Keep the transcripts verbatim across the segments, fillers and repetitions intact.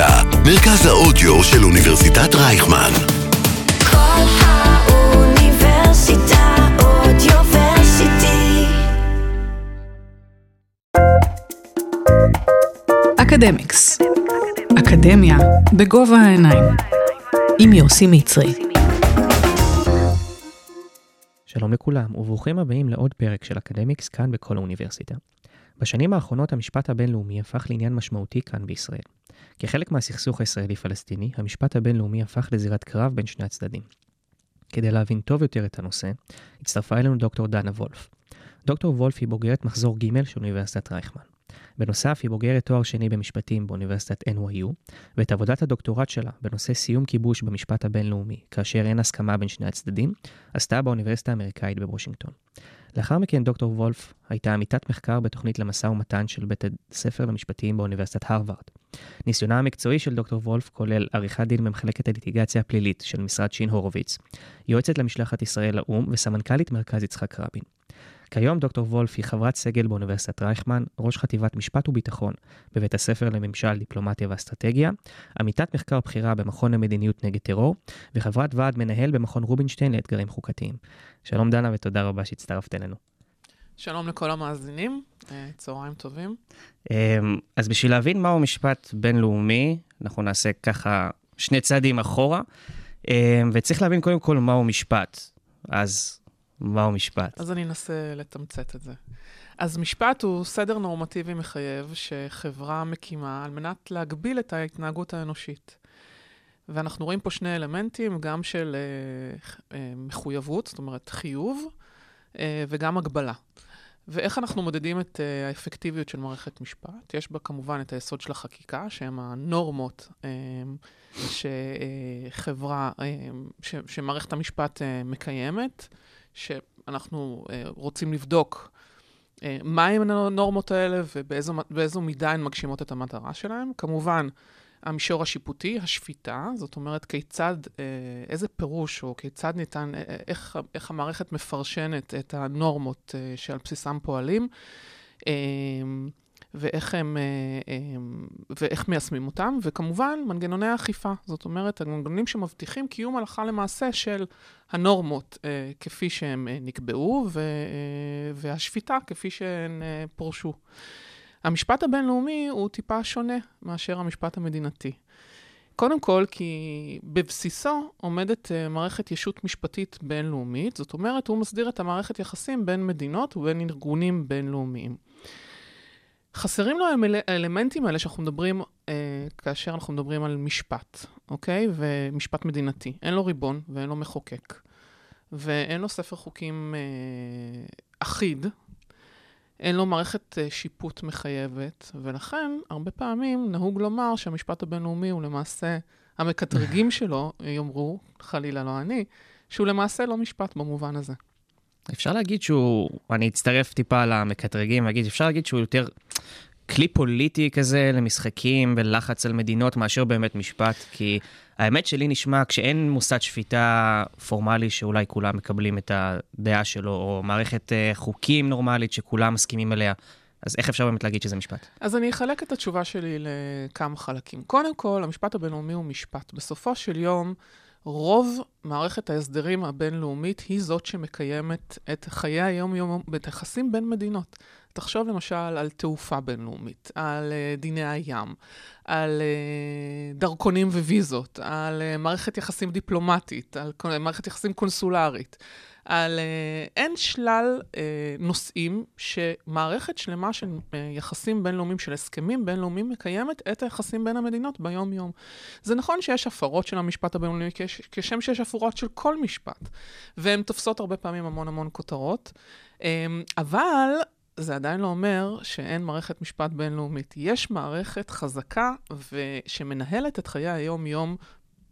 הידע, מרכז האודיו של אוניברסיטת רייכמן. כל האוניברסיטה אודיוורסיטי. אקדמיקס. אקדמיה בגובה העיניים. עם יוסי מצרי. שלום לכולם וברוכים הבאים לעוד פרק של אקדמיקס כאן בכל האוניברסיטה. בשנים האחרונות המשפט הבינלאומי הפך לעניין משמעותי כאן בישראל. כחלק מהסכסוך הישראלי-פלסטיני, המשפט הבינלאומי הפך לזירת קרב בין שני הצדדים. כדי להבין טוב יותר את הנושא, הצטרפה אלינו דוקטור דנה וולף. דוקטור וולף היא בוגרת מחזור ג' של אוניברסיטת רייכמן. בנוסף, היא בוגרת תואר שני במשפטים באוניברסיטת אן וואי יו, ואת עבודת הדוקטורט שלה בנושא סיום כיבוש במשפט הבינלאומי, כאשר אין הסכמה בין שני הצדדים, עשתה באוניברסיטה האמריקאית בוושינגטון. לאחר מכן דוקטור וולף הייתה עמיתת מחקר בתוכנית למשא ומתן של בית הספר למשפטים באוניברסיטת הרווארד. ניסיונה המקצועי של דוקטור וולף כולל עריכת דין במחלקת הליטיגציה הפלילית של משרד שין הורוביץ, יועצת למשלחת ישראל לאום וסמנכ"לית מרכז יצחק רבין. כיום דוקטור וולף היא חברת סגל באוניברסיטת רייכמן, ראש חטיבת משפט וביטחון בבית הספר לממשל, דיפלומטיה ואסטרטגיה, עמיתת מחקר בחירה במכון המדיניות נגד טרור, וחברת ועד מנהל במכון רובינשטיין לאתגרים חוקתיים. שלום דנה ותודה רבה שהצטרפת אלינו. שלום לכל המאזינים, צהריים טובים. אז בשביל להבין מהו משפט בינלאומי, אנחנו נעשה ככה שני צעדים אחורה, וצריך להבין קודם כל מהו משפט. אז מהו משפט? אז אני אנסה לתמצת את זה. אז משפט הוא סדר נורמטיבי מחייב שחברה מקימה על מנת להגביל את ההתנהגות האנושית. ואנחנו רואים פה שני אלמנטים, גם של אה, אה, מחויבות, זאת אומרת חיוב, אה, וגם הגבלה. ואיך אנחנו מודדים את אה, האפקטיביות של מערכת משפט? יש בה כמובן את היסוד של החקיקה, שהם הנורמות אה, שחברה, אה, ש, שמערכת המשפט אה, מקיימת, שאנחנו אה, רוצים לבדוק אה, מה הם הנורמות האלה ובאיזו מידה הן מגשימות את המטרה שלהם. כמובן, המישור השיפוטי, השפיטה, זאת אומרת, כיצד, אה, איזה פירוש או כיצד ניתן, אה, איך, איך המערכת מפרשנת את הנורמות אה, שעל בסיסם פועלים, אה, ואיך הם, אה, אה, ואיך מיישמים אותם, וכמובן, מנגנוני האכיפה, זאת אומרת, המנגנונים שמבטיחים קיום הלכה למעשה של הנורמות אה, כפי שהם אה, נקבעו, ו, אה, והשפיטה כפי שהן אה, פורשו. המשפט הבינלאומי הוא טיפה שונה מאשר המשפט המדינתי. קודם כל, כי בבסיסו עומדת מערכת ישות משפטית בינלאומית, זאת אומרת, הוא מסדיר את המערכת יחסים בין מדינות ובין ארגונים בינלאומיים. חסרים לו האלמנטים האלה שאנחנו מדברים, אה, כאשר אנחנו מדברים על משפט, אוקיי? ומשפט מדינתי. אין לו ריבון ואין לו מחוקק. ואין לו ספר חוקים אה, אחיד, אין לו מערכת שיפוט מחייבת, ולכן הרבה פעמים נהוג לומר שהמשפט הבינלאומי הוא למעשה, המקטרגים שלו יאמרו, חלילה לא אני, שהוא למעשה לא משפט במובן הזה. אפשר להגיד שהוא, אני אצטרף טיפה למקטרגים, להגיד, אפשר להגיד שהוא יותר כלי פוליטי כזה למשחקים ולחץ על מדינות מאשר באמת משפט, כי האמת שלי נשמע כשאין מוסד שפיטה פורמלי שאולי כולם מקבלים את הדעה שלו, או מערכת חוקים נורמלית שכולם מסכימים אליה, אז איך אפשר באמת להגיד שזה משפט? אז אני אחלק את התשובה שלי לכמה חלקים. קודם כל, המשפט הבינלאומי הוא משפט. בסופו של יום, רוב מערכת ההסדרים הבינלאומית היא זאת שמקיימת את חיי היום-יום, את היחסים בין מדינות. תחשוב למשל על תעופה בינלאומית, על uh, דיני הים, על uh, דרכונים וויזות, על uh, מערכת יחסים דיפלומטית, על uh, מערכת יחסים קונסולרית, על uh, אין שלל uh, נושאים שמערכת שלמה של uh, יחסים בינלאומיים, של הסכמים בינלאומיים, מקיימת את היחסים בין המדינות ביום-יום. זה נכון שיש הפרות של המשפט הבינלאומי, כש, כשם שיש הפרות של כל משפט, והן תופסות הרבה פעמים המון המון כותרות, um, אבל זה עדיין לא אומר שאין מערכת משפט בינלאומית. יש מערכת חזקה שמנהלת את חיי היום-יום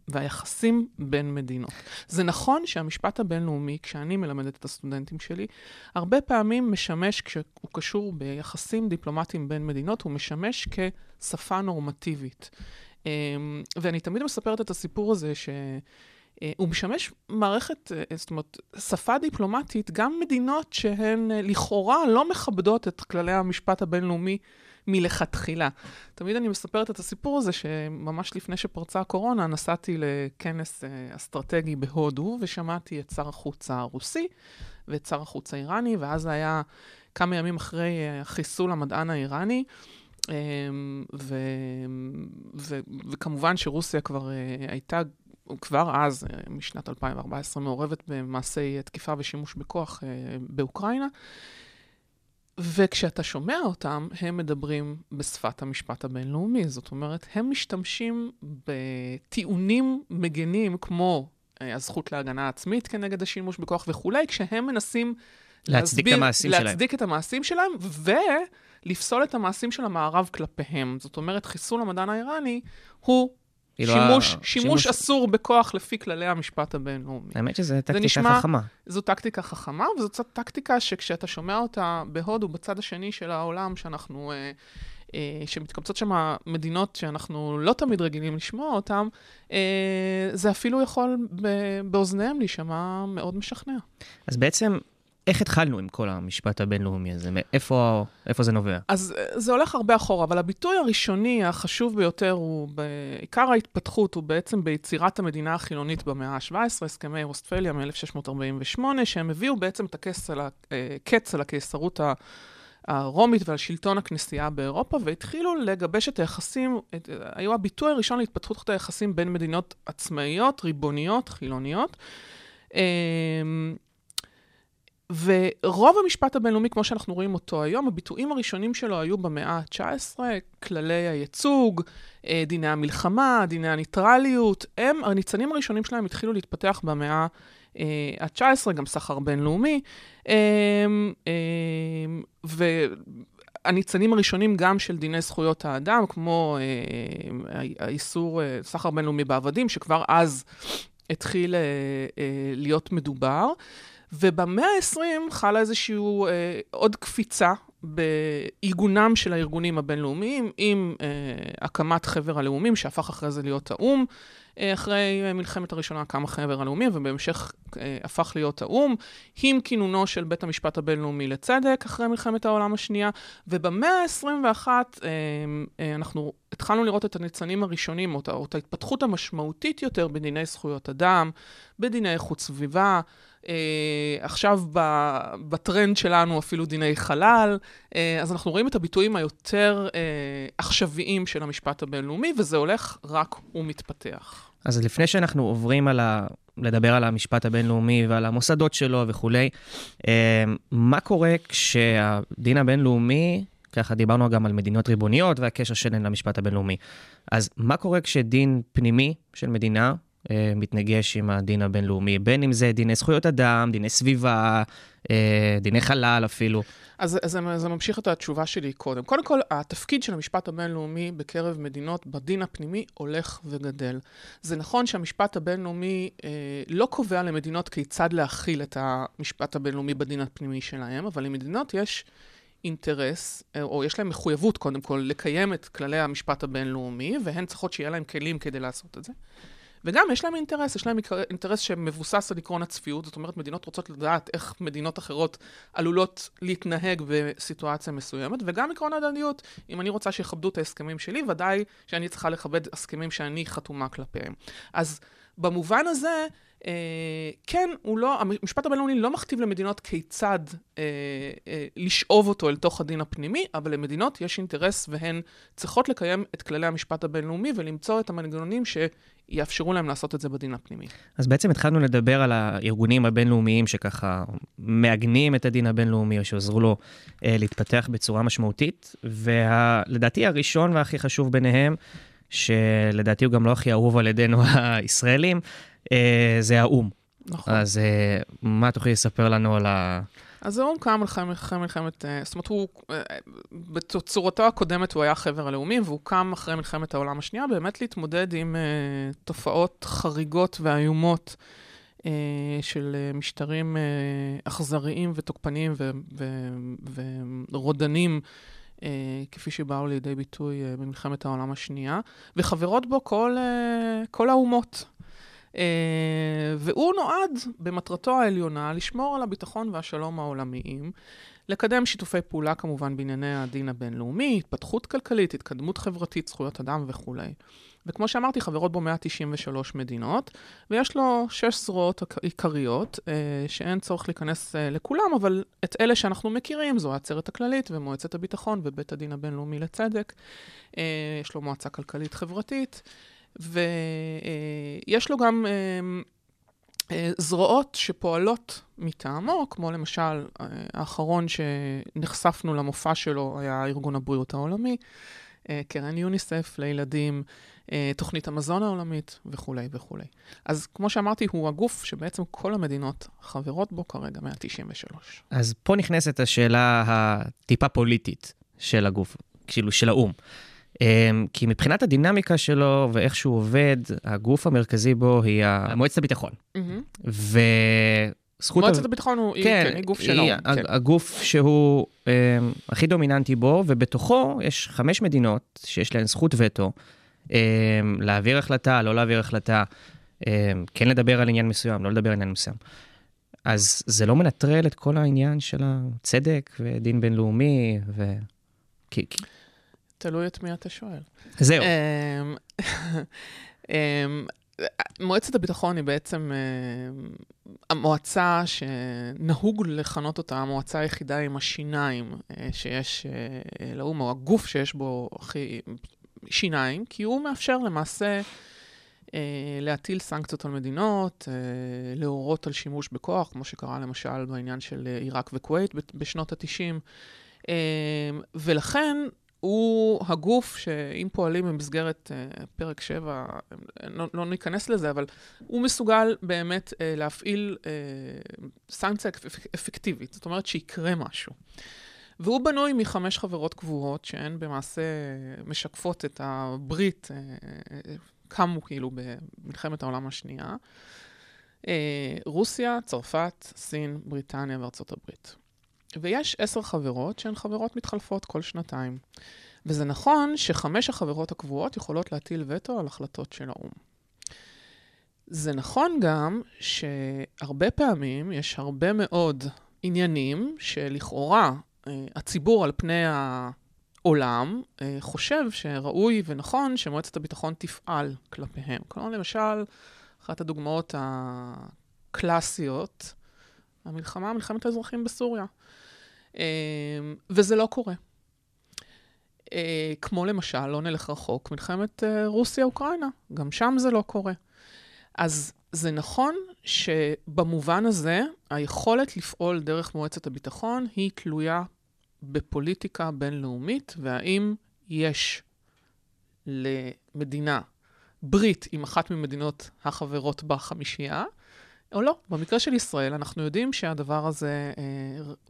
והיחסים בין מדינות. זה נכון שהמשפט הבינלאומי, כשאני מלמדת את הסטודנטים שלי, הרבה פעמים משמש, כשהוא קשור ביחסים דיפלומטיים בין מדינות, הוא משמש כשפה נורמטיבית. ואני תמיד מספרת את הסיפור הזה ש הוא משמש מערכת, זאת אומרת, שפה דיפלומטית, גם מדינות שהן לכאורה לא מכבדות את כללי המשפט הבינלאומי מלכתחילה. תמיד אני מספרת את הסיפור הזה שממש לפני שפרצה הקורונה, נסעתי לכנס אסטרטגי בהודו, ושמעתי את שר החוץ הרוסי ואת שר החוץ האיראני, ואז זה היה כמה ימים אחרי חיסול המדען האיראני, ו... ו... וכמובן שרוסיה כבר הייתה, כבר אז, משנת אלפיים וארבע עשרה, מעורבת במעשי תקיפה ושימוש בכוח באוקראינה, וכשאתה שומע אותם, הם מדברים בשפת המשפט הבינלאומי. זאת אומרת, הם משתמשים בטיעונים מגנים, כמו הזכות להגנה עצמית כנגד השימוש בכוח וכולי, כשהם מנסים להצדיק את המעשים שלהם. להצדיק את המעשים שלהם, ולפסול את המעשים של המערב כלפיהם. זאת אומרת, חיסול המדען האיראני הוא שימוש, שימוש אסור בכוח לפי כללי המשפט הבינלאומי. האמת שזה טקטיקה חכמה. זו טקטיקה חכמה, וזו טקטיקה שכשאתה שומע אותה בהודו, בצד השני של העולם, שאנחנו, שמתקבצות שם מדינות שאנחנו לא תמיד רגילים לשמוע אותן, זה אפילו יכול באוזניהם להישמע מאוד משכנע. אז בעצם, איך התחלנו עם כל המשפט הבינלאומי הזה? מאיפה, איפה זה נובע? אז זה הולך הרבה אחורה, אבל הביטוי הראשוני החשוב ביותר הוא, בעיקר ההתפתחות, הוא בעצם ביצירת המדינה החילונית במאה ה-שבע עשרה, הסכמי ווסטפליה מ-אלף שש מאות ארבעים ושמונה, שהם הביאו בעצם את הקץ על, הקץ על הקיסרות הרומית ועל שלטון הכנסייה באירופה, והתחילו לגבש את היחסים, את, היו הביטוי הראשון להתפתחות היחסים בין מדינות עצמאיות, ריבוניות, חילוניות, ורוב המשפט הבינלאומי, כמו שאנחנו רואים אותו היום, הביטויים הראשונים שלו היו במאה ה-תשע עשרה, כללי הייצוג, דיני המלחמה, דיני הניטרליות, הם, הניצנים הראשונים שלהם התחילו להתפתח במאה ה-תשע עשרה, גם סחר בינלאומי, והניצנים הראשונים גם של דיני זכויות האדם, כמו האיסור סחר בינלאומי בעבדים, שכבר אז התחיל להיות מדובר, ובמאה ה-עשרים חלה איזשהו אה, עוד קפיצה באיגונם של הארגונים הבינלאומיים, עם אה, הקמת חבר הלאומים, שהפך אחרי זה להיות האום. אה, אחרי אה, מלחמת הראשונה קם החבר הלאומים, ובהמשך אה, הפך להיות האום, עם כינונו של בית המשפט הבינלאומי לצדק, אחרי מלחמת העולם השנייה. ובמאה ה-עשרים ואחת אה, אה, אנחנו התחלנו לראות את הניצנים הראשונים, או, או את ההתפתחות המשמעותית יותר בדיני זכויות אדם, בדיני איכות סביבה, עכשיו בטרנד שלנו אפילו דיני חלל, אז אנחנו רואים את הביטויים היותר עכשוויים של המשפט הבינלאומי, וזה הולך רק ומתפתח. אז לפני שאנחנו עוברים לדבר על המשפט הבינלאומי ועל המוסדות שלו וכולי, מה קורה כשהדין הבינלאומי, ככה דיברנו גם על מדינות ריבוניות והקשר שלהן למשפט הבינלאומי, אז מה קורה כשדין פנימי של מדינה מתנגש עם הדין הבינלאומי, בין אם זה דיני זכויות אדם, דיני סביבה, דיני חלל אפילו. אז זה ממשיך את התשובה שלי קודם. קודם כל, התפקיד של המשפט הבינלאומי בקרב מדינות בדין הפנימי הולך וגדל. זה נכון שהמשפט הבינלאומי אה, לא קובע למדינות כיצד להכיל את המשפט הבינלאומי בדין הפנימי שלהם, אבל למדינות יש אינטרס, או יש להם מחויבות קודם כל לקיים את כללי המשפט הבינלאומי, והן צריכות שיהיה להם כלים כדי לעשות את זה. וגם יש להם אינטרס, יש להם אינטרס שמבוסס על עקרון הצפיות, זאת אומרת, מדינות רוצות לדעת איך מדינות אחרות עלולות להתנהג בסיטואציה מסוימת, וגם עקרון הדדיות, אם אני רוצה שיכבדו את ההסכמים שלי, ודאי שאני צריכה לכבד הסכמים שאני חתומה כלפיהם. אז במובן הזה, אה, כן, הוא לא, המשפט הבינלאומי לא מכתיב למדינות כיצד אה, אה, לשאוב אותו אל תוך הדין הפנימי, אבל למדינות יש אינטרס והן צריכות לקיים את כללי המשפט הבינלאומי ולמצוא את המנגנונים שיאפשרו להם לעשות את זה בדין הפנימי. אז בעצם התחלנו לדבר על הארגונים הבינלאומיים שככה מעגנים את הדין הבינלאומי או שעוזרו לו אה, להתפתח בצורה משמעותית, ולדעתי הראשון והכי חשוב ביניהם, שלדעתי הוא גם לא הכי אהוב על ידינו הישראלים, זה האום. נכון. אז מה תוכלי לספר לנו על ה... אז האום קם אחרי מלחמת... זאת אומרת, הוא... בתצורתו הקודמת הוא היה חבר הלאומים, והוא קם אחרי מלחמת העולם השנייה, באמת להתמודד עם תופעות חריגות ואיומות של משטרים אכזריים ותוקפניים ורודנים, Uh, כפי שבאו לידי ביטוי uh, במלחמת העולם השנייה, וחברות בו כל, uh, כל האומות. Uh, והוא נועד במטרתו העליונה לשמור על הביטחון והשלום העולמיים, לקדם שיתופי פעולה כמובן בענייני הדין הבינלאומי, התפתחות כלכלית, התקדמות חברתית, זכויות אדם וכולי. וכמו שאמרתי, חברות בו מאה תשעים ושלוש מדינות, ויש לו שש זרועות עיקריות, שאין צורך להיכנס לכולם, אבל את אלה שאנחנו מכירים, זו העצרת הכללית ומועצת הביטחון ובית הדין הבינלאומי לצדק. יש לו מועצה כלכלית חברתית, ויש לו גם זרועות שפועלות מטעמו, כמו למשל האחרון שנחשפנו למופע שלו היה ארגון הבריאות העולמי, קרן יוניסף לילדים, תוכנית המזון העולמית וכולי וכולי. אז כמו שאמרתי, הוא הגוף שבעצם כל המדינות חברות בו כרגע מאה תשעים ושלוש. אז פה נכנסת השאלה הטיפה פוליטית של הגוף, כאילו של האום. כי מבחינת הדינמיקה שלו ואיך שהוא עובד, הגוף המרכזי בו היא מועצת הביטחון. מועצת הביטחון הוא גוף שלו. הגוף שהוא הכי דומיננטי בו, ובתוכו יש חמש מדינות שיש להן זכות וטו, להעביר החלטה, לא להעביר החלטה, כן לדבר על עניין מסוים, לא לדבר על עניין מסוים. אז זה לא מנטרל את כל העניין של הצדק ודין בינלאומי ו... תלוי את מי אתה שואל. זהו. מועצת הביטחון היא בעצם המועצה שנהוג לכנות אותה, המועצה היחידה עם השיניים שיש לאום, או הגוף שיש בו שיניים, כי הוא מאפשר למעשה להטיל סנקציות על מדינות, להורות על שימוש בכוח, כמו שקרה למשל בעניין של עיראק וכווית בשנות ה-התשעים, ולכן הוא הגוף שאם פועלים במסגרת פרק שבע, לא, לא ניכנס לזה, אבל הוא מסוגל באמת להפעיל סנקציה אפקטיבית. זאת אומרת שיקרה משהו. והוא בנוי מחמש חברות קבועות שהן במעשה משקפות את הברית, קמו כאילו במלחמת העולם השנייה. רוסיה, צרפת, סין, בריטניה וארצות הברית. ויש עשר חברות שהן חברות מתחלפות כל שנתיים. וזה נכון שחמש החברות הקבועות יכולות להטיל וטו על החלטות של האום. זה נכון גם שהרבה פעמים יש הרבה מאוד עניינים שלכאורה הציבור על פני העולם חושב שראוי ונכון שמועצת הביטחון תפעל כלפיהם. כלומר, למשל, אחת הדוגמאות הקלאסיות, המלחמה, מלחמת האזרחים בסוריה. וזה לא קורה. כמו למשל, לא נלך רחוק, מלחמת רוסיה-אוקראינה. גם שם זה לא קורה. אז זה נכון שבמובן הזה, היכולת לפעול דרך מועצת הביטחון היא תלויה בפוליטיקה בינלאומית, והאם יש למדינה ברית עם אחת ממדינות החברות בחמישייה, או לא. במקרה של ישראל, אנחנו יודעים שהדבר הזה,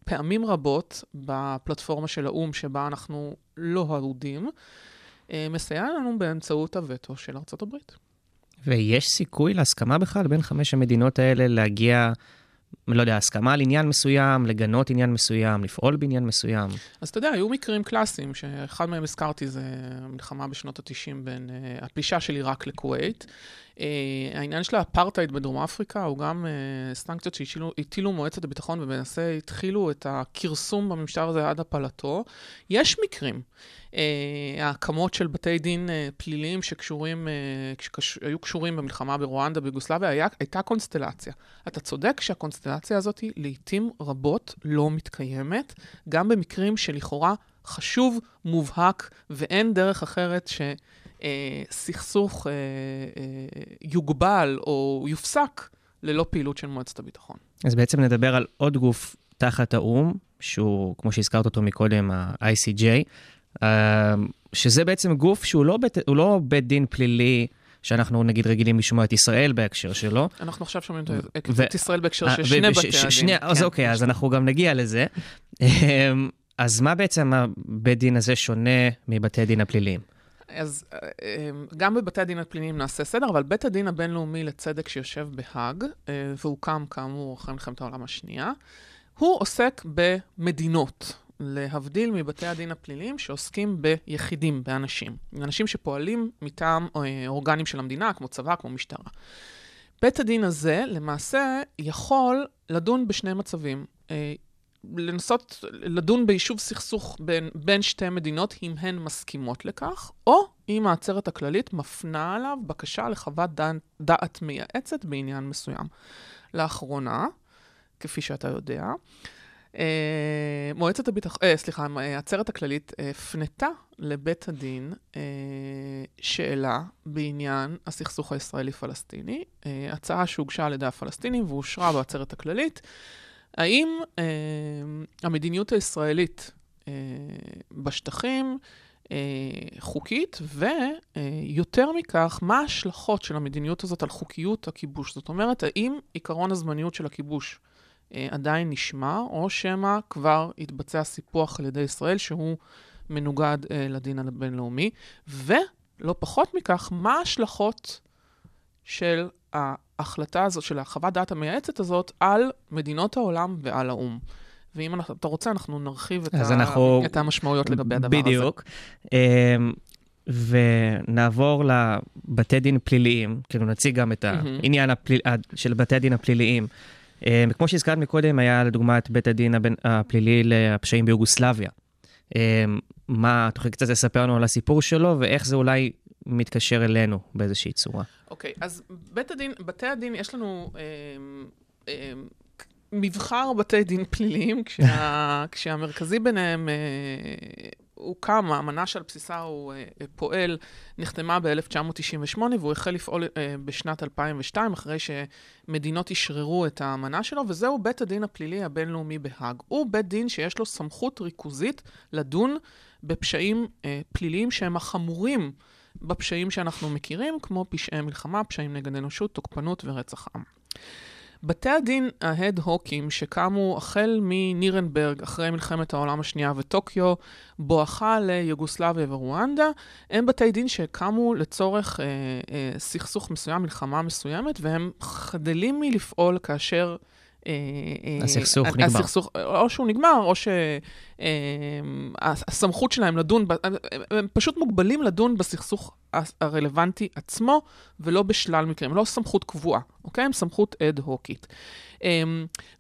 פעמים רבות בפלטפורמה של האום שבה אנחנו לא יהודים, מסייע לנו באמצעות הווטו של ארצות הברית. ויש סיכוי להסכמה בכלל בין חמש המדינות האלה להגיע, לא יודע, הסכמה על עניין מסוים, לגנות עניין מסוים, לפעול בעניין מסוים. אז אתה יודע, היו מקרים קלאסיים, שאחד מהם הזכרתי זה מלחמה בשנות ה-התשעים בין uh, הפלישה של עיראק לכווית. Uh, העניין של האפרטייד בדרום אפריקה, הוא גם uh, סנקציות שהטילו מועצת הביטחון, ובנסה התחילו את הכרסום בממשל הזה עד הפלתו. יש מקרים, uh, ההקמות של בתי דין uh, פליליים שקשורים, uh, שקש... היו קשורים במלחמה ברואנדה, ביוגוסלביה, היה... הייתה קונסטלציה. אתה צודק שהקונסטלציה הקונסטלציה הזאת היא לעתים רבות לא מתקיימת, גם במקרים שלכאורה חשוב, מובהק, ואין דרך אחרת שסכסוך יוגבל או יופסק ללא פעילות של מועצת הביטחון. אז בעצם נדבר על עוד גוף תחת האום, שהוא, כמו שהזכרת אותו מקודם, ה-איי סי ג'יי, שזה בעצם גוף שהוא לא בית, הוא לא בית דין פלילי, שאנחנו נגיד רגילים לשמוע את ישראל בהקשר שלו. אנחנו עכשיו שומעים את ישראל בהקשר של שני בתי הדין. אז אוקיי, אז אנחנו גם נגיע לזה. אז מה בעצם הבית דין הזה שונה מבתי הדין הפליליים? אז גם בבתי הדין הפליליים נעשה סדר, אבל בית הדין הבינלאומי לצדק שיושב בהאג, והוקם כאמור אחרי מלחמת העולם השנייה, הוא עוסק במדינות. להבדיל מבתי הדין הפליליים שעוסקים ביחידים, באנשים. אנשים שפועלים מטעם אורגנים של המדינה, כמו צבא, כמו משטרה. בית הדין הזה, למעשה, יכול לדון בשני מצבים. לנסות לדון ביישוב סכסוך בין, בין שתי מדינות, אם הן מסכימות לכך, או אם העצרת הכללית מפנה עליו בקשה לחוות דעת, דעת מייעצת בעניין מסוים. לאחרונה, כפי שאתה יודע, מועצת הביטחון, סליחה, העצרת הכללית פנתה לבית הדין שאלה בעניין הסכסוך הישראלי-פלסטיני, הצעה שהוגשה על ידי הפלסטינים ואושרה בעצרת הכללית, האם אה, המדיניות הישראלית אה, בשטחים אה, חוקית, ויותר מכך, מה ההשלכות של המדיניות הזאת על חוקיות הכיבוש? זאת אומרת, האם עיקרון הזמניות של הכיבוש אה, עדיין נשמע, או שמה כבר התבצע סיפוח על ידי ישראל, שהוא מנוגד אה, לדין הבינלאומי, ולא פחות מכך, מה ההשלכות של ה... ההחלטה הזאת של החוות דעת המייעצת הזאת על מדינות העולם ועל האום. ואם אתה רוצה, אנחנו נרחיב את, ה... אנחנו... את המשמעויות לגבי הדבר בדיוק. הזה. בדיוק. ונעבור לבתי דין פליליים, כאילו נציג גם את העניין הפליל... של בתי הדין הפליליים. כמו שהזכרת מקודם, היה לדוגמה את בית הדין הפלילי לפשעים ביוגוסלביה. מה, תוכל קצת לספר לנו על הסיפור שלו, ואיך זה אולי מתקשר אלינו באיזושהי צורה. אוקיי, okay, אז בית הדין, בתי הדין, יש לנו אה, אה, מבחר בתי דין פליליים, כשה, כשהמרכזי ביניהם אה, הוא קם, האמנה שעל בסיסה הוא אה, פועל, נחתמה ב-אלף תשע מאות תשעים ושמונה, והוא החל לפעול אה, בשנת אלפיים ושתיים, אחרי שמדינות ישררו את האמנה שלו, וזהו בית הדין הפלילי הבינלאומי בהאג. הוא בית דין שיש לו סמכות ריכוזית לדון בפשעים אה, פליליים שהם החמורים, בפשעים שאנחנו מכירים, כמו פשעי מלחמה, פשעים נגד אנושות, תוקפנות ורצח עם. בתי הדין ההד-הוקים שקמו החל מנירנברג אחרי מלחמת העולם השנייה וטוקיו, בואכה ליוגוסלביה ורואנדה, הם בתי דין שקמו לצורך אה, אה, סכסוך מסוים, מלחמה מסוימת, והם חדלים מלפעול כאשר הסכסוך נגמר. הסכסוך, או שהוא נגמר, או שהסמכות שלהם לדון, הם פשוט מוגבלים לדון בסכסוך הרלוונטי עצמו, ולא בשלל מקרים, לא סמכות קבועה, אוקיי? הם סמכות אד-הוקית.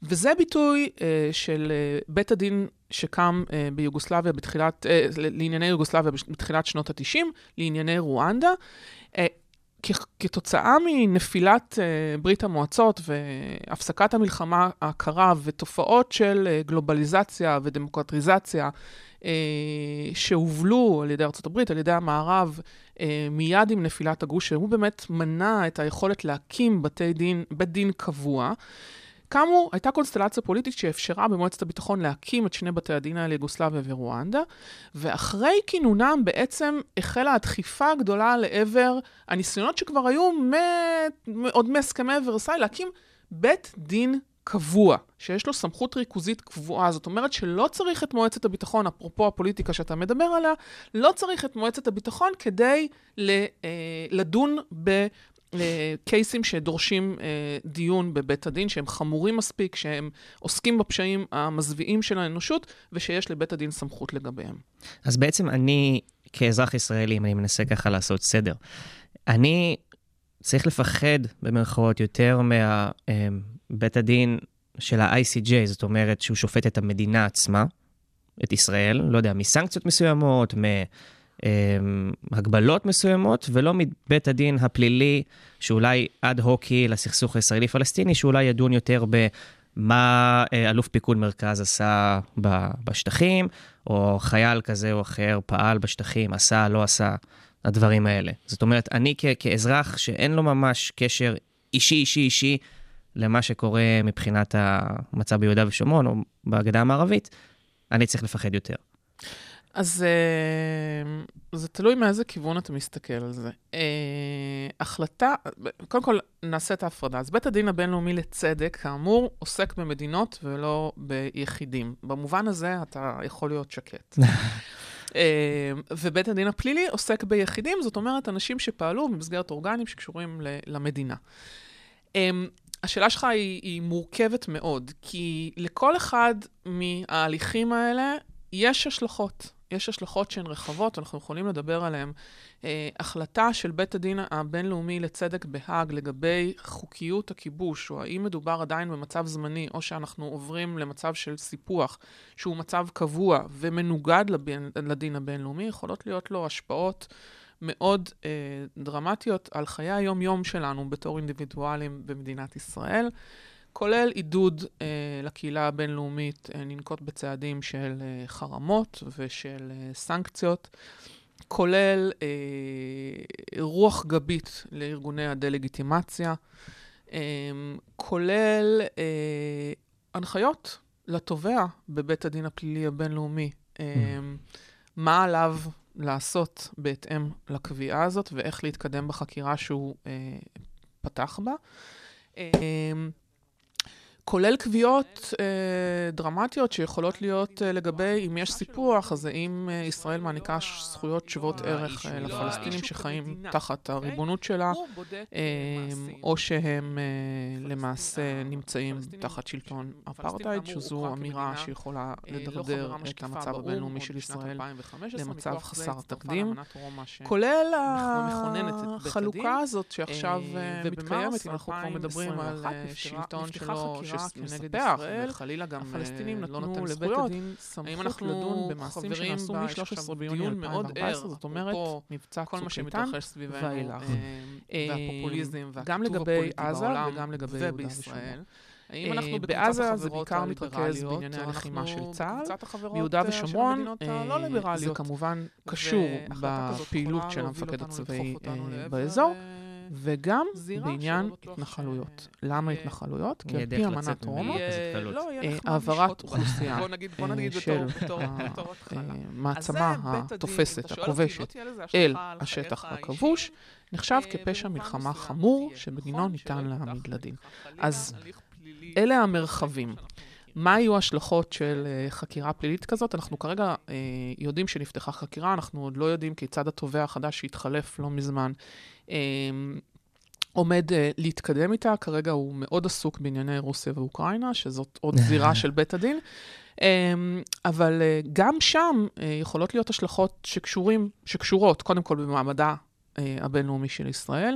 וזה ביטוי של בית הדין שקם ביוגוסלביה בתחילת, לענייני יוגוסלביה בתחילת שנות ה-תשעים, לענייני רואנדה, כתוצאה מנפילת ברית המועצות והפסקת המלחמה הקרה ותופעות של גלובליזציה ודמוקרטיזציה שהובלו על ידי ארצות הברית, על ידי המערב, מיד עם נפילת הגוש, שהוא באמת מנע את היכולת להקים בתי דין, בית דין קבוע. כאמור, הייתה קונסטלציה פוליטית שאפשרה במועצת הביטחון להקים את שני בתי הדין האלה, יוגוסלביה ורואנדה, ואחרי כינונם בעצם החלה הדחיפה הגדולה לעבר הניסיונות שכבר היו עוד מהסכמי ורסאי, להקים בית דין קבוע, שיש לו סמכות ריכוזית קבועה. זאת אומרת שלא צריך את מועצת הביטחון, אפרופו הפוליטיקה שאתה מדבר עליה, לא צריך את מועצת הביטחון כדי לדון ב... קייסים שדורשים דיון בבית הדין, שהם חמורים מספיק, שהם עוסקים בפשעים המזוויעים של האנושות, ושיש לבית הדין סמכות לגביהם. אז בעצם אני, כאזרח ישראלי, אם אני מנסה ככה לעשות סדר, אני צריך לפחד במרכאות יותר מבית הדין של ה-איי סי ג'יי, זאת אומרת שהוא שופט את המדינה עצמה, את ישראל, לא יודע, מסנקציות מסוימות, מ... הגבלות מסוימות, ולא מבית הדין הפלילי, שאולי עד הוקי לסכסוך הישראלי-פלסטיני, שאולי ידון יותר במה אלוף פיקוד מרכז עשה בשטחים, או חייל כזה או אחר פעל בשטחים, עשה, לא עשה, הדברים האלה. זאת אומרת, אני כאזרח שאין לו ממש קשר אישי, אישי, אישי, למה שקורה מבחינת המצב ביהודה ושומרון, או בגדה המערבית, אני צריך לפחד יותר. אז זה תלוי מאיזה כיוון אתה מסתכל על זה. החלטה, קודם כל נעשה את ההפרדה. אז בית הדין הבינלאומי לצדק, כאמור, עוסק במדינות ולא ביחידים. במובן הזה אתה יכול להיות שקט. ובית הדין הפלילי עוסק ביחידים, זאת אומרת אנשים שפעלו במסגרת אורגנים שקשורים למדינה. השאלה שלך היא, היא מורכבת מאוד, כי לכל אחד מההליכים האלה, יש השלכות. יש השלכות שהן רחבות, אנחנו יכולים לדבר עליהן. אה, החלטה של בית הדין הבינלאומי לצדק בהאג לגבי חוקיות הכיבוש, או האם מדובר עדיין במצב זמני, או שאנחנו עוברים למצב של סיפוח, שהוא מצב קבוע ומנוגד לבין, לדין הבינלאומי, יכולות להיות לו השפעות מאוד אה, דרמטיות על חיי היום-יום שלנו בתור אינדיבידואלים במדינת ישראל, כולל עידוד אה, לקהילה הבינלאומית אה, ננקוט בצעדים של אה, חרמות ושל אה, סנקציות, כולל אה, רוח גבית לארגוני הדלגיטימציה, אה, כולל אה, הנחיות לתובע בבית הדין הפלילי הבינלאומי, אה, mm. מה עליו לעשות בהתאם לקביעה הזאת ואיך להתקדם בחקירה שהוא אה, פתח בה. אה, כולל קביעות אה, דרמטיות שיכולות להיות אה, לגבי אם יש סיפוח, אז האם אה, ישראל מעניקה זכויות שוות ערך אה, לפלסטינים שחיים תחת הריבונות שלה, אה, או שהם אה, למעשה נמצאים תחת שלטון אפרטהייד, שזו אמירה שיכולה לדרדר את המצב הבינלאומי של ישראל למצב חסר תקדים, כולל החלוקה הזאת שעכשיו מתקיימת, אם אנחנו כבר מדברים על שלטון שלו, שנספח, וחלילה גם לא נתן זכויות. האם אנחנו חברים ב-שלושה עשר ביוני אלפיים וארבע עשרה, זאת אומרת, מבצע צוק איתן ואילך. והפופוליזם והכתוב הפוליטי בעולם ובישראל. בעזה זה בעיקר מתרכז בענייני הלחימה של צה"ל, ביהודה ושומרון זה כמובן קשור בפעילות של המפקד הצבאי באזור, וגם בעניין התנחלויות. למה התנחלויות? כי על פי אמנת רומא, העברת אוכלוסייה של המעצמה התופסת, הכובשת, אל השטח הכבוש, נחשב כפשע מלחמה חמור שבגינו ניתן להעמיד לדין. אז אלה המרחבים. מה היו השלכות של חקירה פלילית כזאת? אנחנו כרגע אה, יודעים שנפתחה חקירה, אנחנו עוד לא יודעים כיצד התובע החדש שהתחלף לא מזמן אה, עומד אה, להתקדם איתה. כרגע הוא מאוד עסוק בענייני רוסיה ואוקראינה, שזאת עוד זירה של בית הדין. אה, אבל אה, גם שם אה, יכולות להיות השלכות שקשורים, שקשורות קודם כל במעמדה אה, הבינלאומי של ישראל.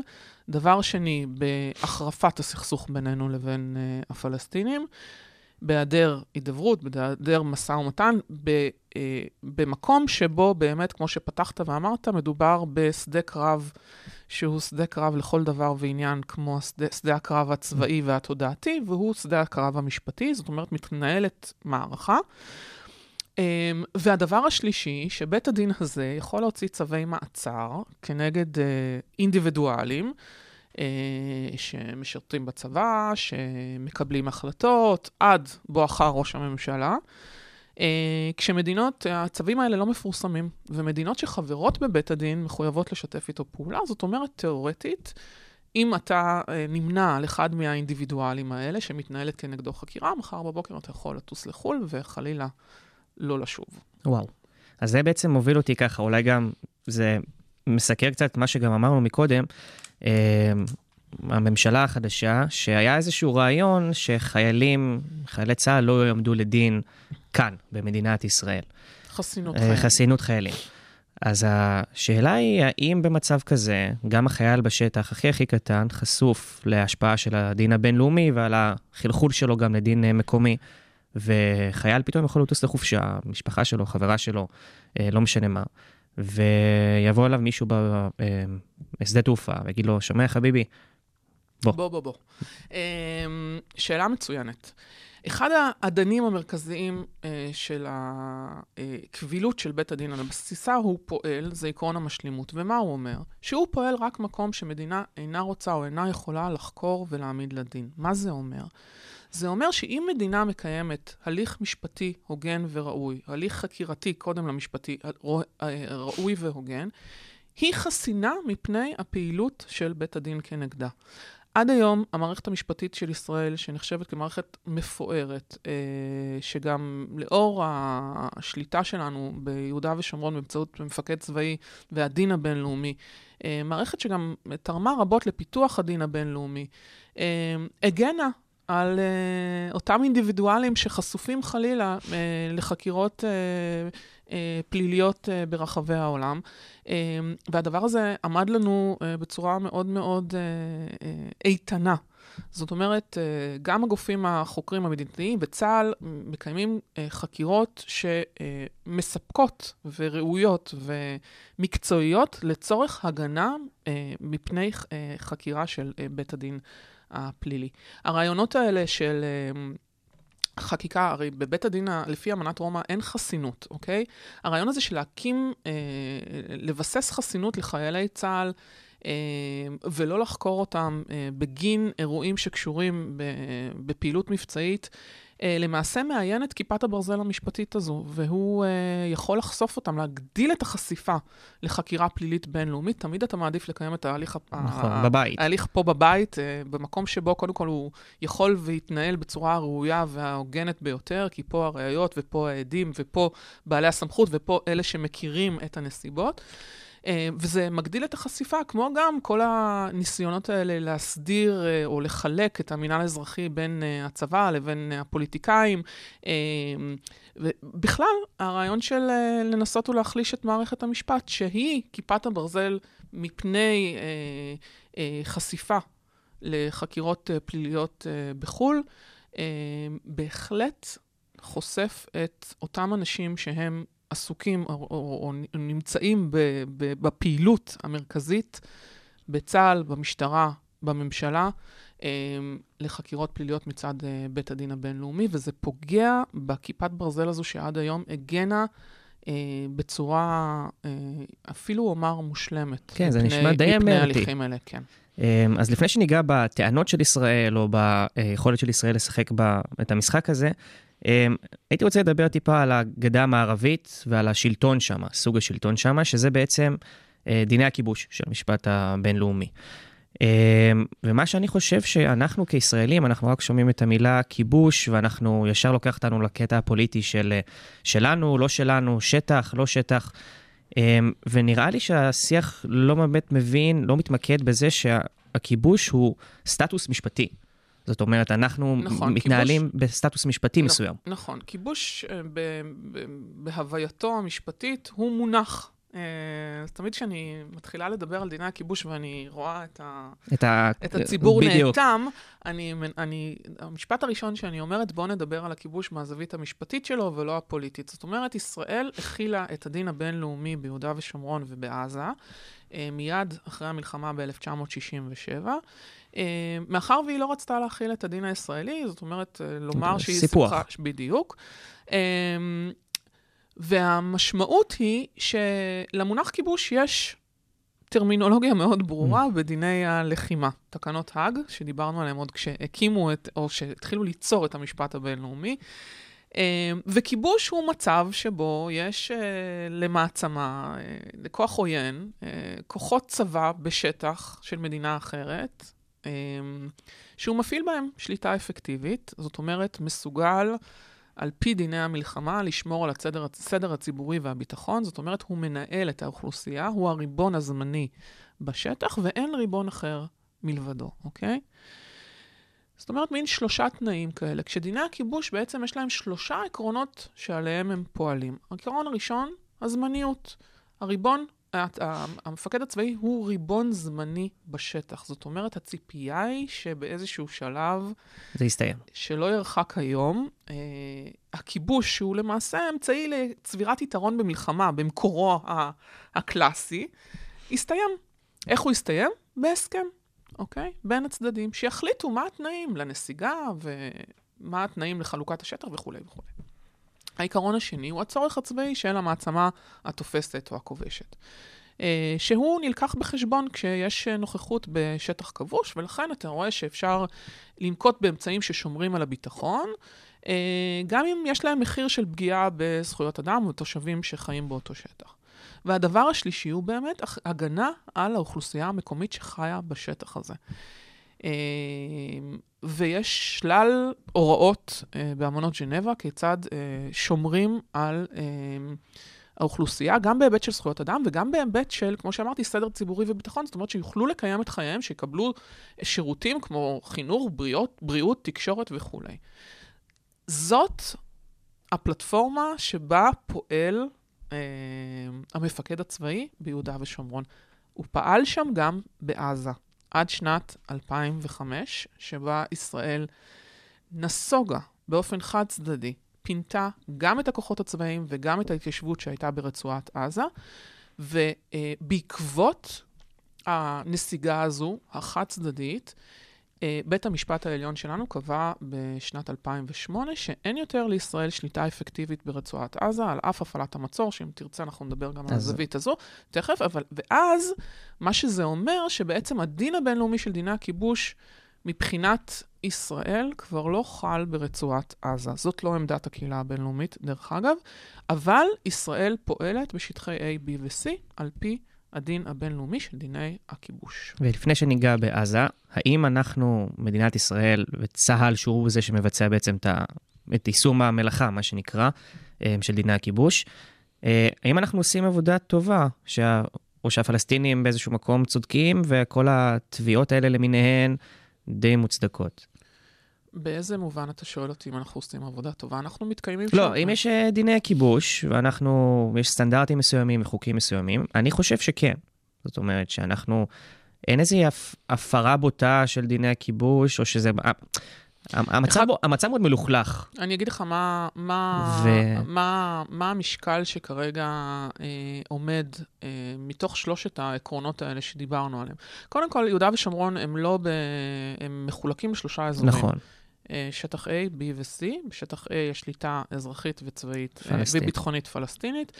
דבר שני, בהחרפת הסכסוך בינינו לבין אה, הפלסטינים. בהיעדר הידברות, בהיעדר משא ומתן, ב, אה, במקום שבו באמת, כמו שפתחת ואמרת, מדובר בשדה קרב, שהוא שדה קרב לכל דבר ועניין, כמו שדה, שדה הקרב הצבאי והתודעתי, והוא שדה הקרב המשפטי, זאת אומרת, מתנהלת מערכה. אה, והדבר השלישי, שבית הדין הזה יכול להוציא צווי מעצר כנגד אה, אינדיבידואלים, שמשרתים בצבא, שמקבלים החלטות, עד בואכה ראש הממשלה. כשמדינות, הצווים האלה לא מפורסמים, ומדינות שחברות בבית הדין מחויבות לשתף איתו פעולה, זאת אומרת, תיאורטית, אם אתה נמנע על אחד מהאינדיבידואלים האלה, שמתנהלת כנגדו חקירה, מחר בבוקר אתה יכול לטוס לחול, וחלילה לא לשוב. וואו. אז זה בעצם מוביל אותי ככה, אולי גם זה מסקר קצת מה שגם אמרנו מקודם, הממשלה החדשה, שהיה איזשהו רעיון שחיילים, חיילי צה"ל לא יעמדו לדין כאן, במדינת ישראל. חסינות חיילים. חסינות חיילים. אז השאלה היא, האם במצב כזה, גם החייל בשטח הכי הכי קטן, חשוף להשפעה של הדין הבינלאומי, ועל החלחול שלו גם לדין מקומי, וחייל פתאום יכול לטוס לחופשה, משפחה שלו, חברה שלו, לא משנה מה. ויבוא אליו מישהו בשדה תעופה, ויגיד לו, שומע חביבי, בוא. בוא, בוא, בוא. שאלה מצוינת. אחד העדנים המרכזיים של הקבילות של בית הדין, על הבסיסה הוא פועל, זה עקרון המשלימות, ומה הוא אומר? שהוא פועל רק מקום שמדינה אינה רוצה או אינה יכולה לחקור ולהעמיד לדין. מה זה אומר? זה אומר שאם מדינה מקיימת הליך משפטי הוגן וראוי, הליך חקירתי קודם למשפטי ראוי והוגן, היא חסינה מפני הפעילות של בית הדין כנגדה. עד היום המערכת המשפטית של ישראל, שנחשבת כמערכת מפוארת, שגם לאור השליטה שלנו ביהודה ושומרון באמצעות מפקד צבאי והדין הבינלאומי, מערכת שגם תרמה רבות לפיתוח הדין הבינלאומי, הגנה על uh, אותם אינדיבידואלים שחשופים חלילה uh, לחקירות uh, uh, פליליות uh, ברחבי העולם. Uh, והדבר הזה עמד לנו uh, בצורה מאוד מאוד uh, uh, איתנה. זאת אומרת, uh, גם הגופים החוקרים המדינתיים בצה"ל מקיימים uh, חקירות שמספקות uh, וראויות ומקצועיות לצורך הגנה uh, מפני uh, חקירה של uh, בית הדין הפלילי. הרעיונות האלה של uh, חקיקה, הרי בבית הדין, לפי אמנת רומא, אין חסינות, אוקיי? הרעיון הזה של להקים, uh, לבסס חסינות לחיילי צה"ל, uh, ולא לחקור אותם uh, בגין אירועים שקשורים ב, uh, בפעילות מבצעית, uh, למעשה מעיין את כיפת הברזל המשפטית הזו, והוא uh, יכול לחשוף אותם, להגדיל את החשיפה לחקירה פלילית בינלאומית. תמיד אתה מעדיף לקיים את ההליך, נכון, ה- בבית. ההליך פה בבית, uh, במקום שבו קודם כל הוא יכול והתנהל בצורה הראויה וההוגנת ביותר, כי פה הראיות ופה העדים ופה בעלי הסמכות ופה אלה שמכירים את הנסיבות. וזה מגדיל את החשיפה, כמו גם כל הניסיונות האלה להסדיר או לחלק את המינהל האזרחי בין הצבא לבין הפוליטיקאים. ובכלל, הרעיון של לנסות ולהחליש את מערכת המשפט, שהיא כיפת הברזל מפני חשיפה לחקירות פליליות בחול, בהחלט חושף את אותם אנשים שהם עסוקים או, או, או נמצאים ב, ב, בפעילות המרכזית, בצה"ל, במשטרה, בממשלה, אה, לחקירות פליליות מצד אה, בית הדין הבינלאומי, וזה פוגע בכיפת ברזל הזו שעד היום הגנה אה, בצורה, אה, אפילו אומר, מושלמת. כן, מפני, זה נשמע די אמרתי. כן. אה, אז לפני שניגע בטענות של ישראל, או ביכולת של ישראל לשחק ב, את המשחק הזה, הייתי רוצה לדבר טיפה על הגדה המערבית ועל השלטון שם, סוג השלטון שם, שזה בעצם דיני הכיבוש של המשפט הבינלאומי. ומה שאני חושב שאנחנו כישראלים, אנחנו רק שומעים את המילה כיבוש, ואנחנו ישר לוקח אותנו לקטע הפוליטי של, שלנו, לא שלנו, שטח, לא שטח, ונראה לי שהשיח לא באמת מבין, לא מתמקד בזה שהכיבוש הוא סטטוס משפטי. זאת אומרת, אנחנו נכון, מתנהלים כיבוש, בסטטוס משפטי מסוים. נכון, כיבוש ב- ב- בהווייתו המשפטית הוא מונח. אז תמיד שאני מתחילה לדבר על דיני הכיבוש ואני רואה את, ה- את, ה- את הציבור נאטם, אני, אני, המשפט הראשון שאני אומרת, בואו נדבר על הכיבוש מהזווית המשפטית שלו ולא הפוליטית. זאת אומרת, ישראל הכילה את הדין הבינלאומי ביהודה ושומרון ובעזה, מיד אחרי המלחמה ב-אלף תשע מאות שישים ושבע, מאחר והיא לא רצתה להכיל את הדין הישראלי, זאת אומרת, לומר שהיא סיפחה בדיוק. והמשמעות היא שלמונח כיבוש יש טרמינולוגיה מאוד ברורה בדיני הלחימה. תקנות האג, שדיברנו עליהן עוד כשהקימו את, או שהתחילו ליצור את המשפט הבינלאומי, וכיבוש הוא מצב שבו יש למעצמה, לכוח עוין, כוחות צבא בשטח של מדינה אחרת, שהוא מפעיל בהם שליטה אפקטיבית, זאת אומרת, מסוגל על פי דיני המלחמה לשמור על הסדר, הסדר הציבורי והביטחון, זאת אומרת, הוא מנהל את האוכלוסייה, הוא הריבון הזמני בשטח, ואין ריבון אחר מלבדו, אוקיי? זאת אומרת, מין שלושה תנאים כאלה. כשדיני הכיבוש בעצם יש להם שלושה עקרונות שעליהם הם פועלים. העיקרון הראשון, הזמניות. הריבון, המפקד הצבאי הוא ריבון זמני בשטח. זאת אומרת, הציפייה היא שבאיזשהו שלב זה יסתיים. שלא ירחק היום. הכיבוש שהוא למעשה אמצעי לצבירת יתרון במלחמה, במקורו הקלאסי, יסתיים. איך הוא יסתיים? בהסכם. אוקיי? בין הצדדים, שיחליטו מה התנאים לנסיגה ומה התנאים לחלוקת השטח וכו' וכו'. העיקרון השני הוא הצורך הצבאי של המעצמה התופסת או הכובשת, שהוא נלקח בחשבון כשיש נוכחות בשטח כבוש, ולכן אתה רואה שאפשר לנקוט באמצעים ששומרים על הביטחון, גם אם יש להם מחיר של פגיעה בזכויות אדם ותושבים שחיים באותו שטח. והדבר השלישי הוא באמת הגנה על האוכלוסייה המקומית שחיה בשטח הזה. ויש שלל הוראות באמנות ג'נבה כיצד שומרים על האוכלוסייה, גם בהיבט של זכויות אדם, וגם בהיבט של, כמו שאמרתי, סדר ציבורי וביטחון, זאת אומרת שיוכלו לקיים את חייהם, שיקבלו שירותים כמו חינוך, בריאות, בריאות, תקשורת וכו'. זאת הפלטפורמה שבה פועל אה, המפקד הצבאי ביהודה ושומרון. הוא פעל שם גם בעזה, עד שנת אלפיים וחמש, שבה ישראל נסוגה באופן חד צדדי, פינתה גם את הכוחות הצבאיים וגם את ההתיישבות שהייתה ברצועת עזה, ובעקבות הנסיגה הזו, החד צדדית, בית המשפט העליון שלנו קבע בשנת אלפיים ושמונה שאין יותר לישראל שליטה אפקטיבית ברצועת עזה, על אף הפעלת המצור, שאם תרצה אנחנו נדבר גם על הזווית הזו, תכף, אבל, ואז מה שזה אומר שבעצם הדין הבינלאומי של דיני הכיבוש מבחינת ישראל כבר לא חל ברצועת עזה. זאת לא עמדת הקהילה הבינלאומית, דרך אגב, אבל ישראל פועלת בשטחי A, B ו-C על פי הדין הבינלאומי של דיני הכיבוש. ולפני שניגע בעזה, האם אנחנו, מדינת ישראל וצהל, שהוא זה שמבצע בעצם את יישום המלאכה, מה שנקרא, של דיני הכיבוש, האם אנחנו עושים עבודה טובה שה... או שהפלסטינים באיזשהו מקום צודקים, וכל התביעות האלה למיניהן די מוצדקות? באיזה מובן אתה שואל אותי אם אנחנו עושים עבודה טובה? אנחנו מתקיימים שם. לא, אם יש דיני הכיבוש, ואנחנו, יש סטנדרטים מסוימים וחוקים מסוימים, אני חושב שכן. זאת אומרת שאנחנו, אין איזו הפרה בוטה של דיני הכיבוש, או שזה... המצב מאוד מלוכלך. אני אגיד לך מה המשקל שכרגע עומד מתוך שלושת העקרונות האלה שדיברנו עליהם. קודם כל, יהודה ושומרון הם לא, הם מחולקים בשלושה אזורים. נכון. שטח A, B ו-C. בשטח A יש שליטה אזרחית וצבאית וביטחונית פלסטינית.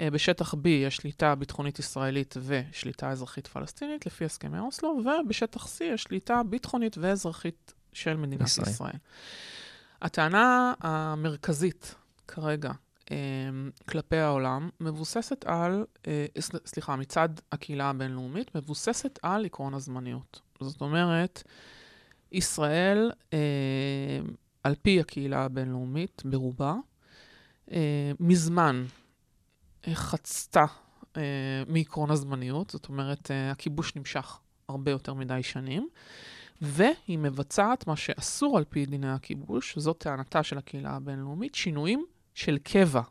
בשטח B יש שליטה ביטחונית ישראלית ושליטה אזרחית פלסטינית, לפי הסכמי אוסלו, ובשטח C יש שליטה ביטחונית ואזרחית של מדינת ישראל. ישראל. הטענה המרכזית כרגע כלפי העולם מבוססת על, סליחה, מצד הקהילה הבינלאומית, מבוססת על עקרון הזמניות. זאת אומרת, ישראל, על פי הקהילה הבינלאומית, ברובה, מזמן חצתה מעקרון הזמניות, זאת אומרת, הכיבוש נמשך הרבה יותר מדי שנים, והיא מבצעת מה שאסור על פי דיני הכיבוש, זאת טענתה של הקהילה הבינלאומית, שינויים של קבע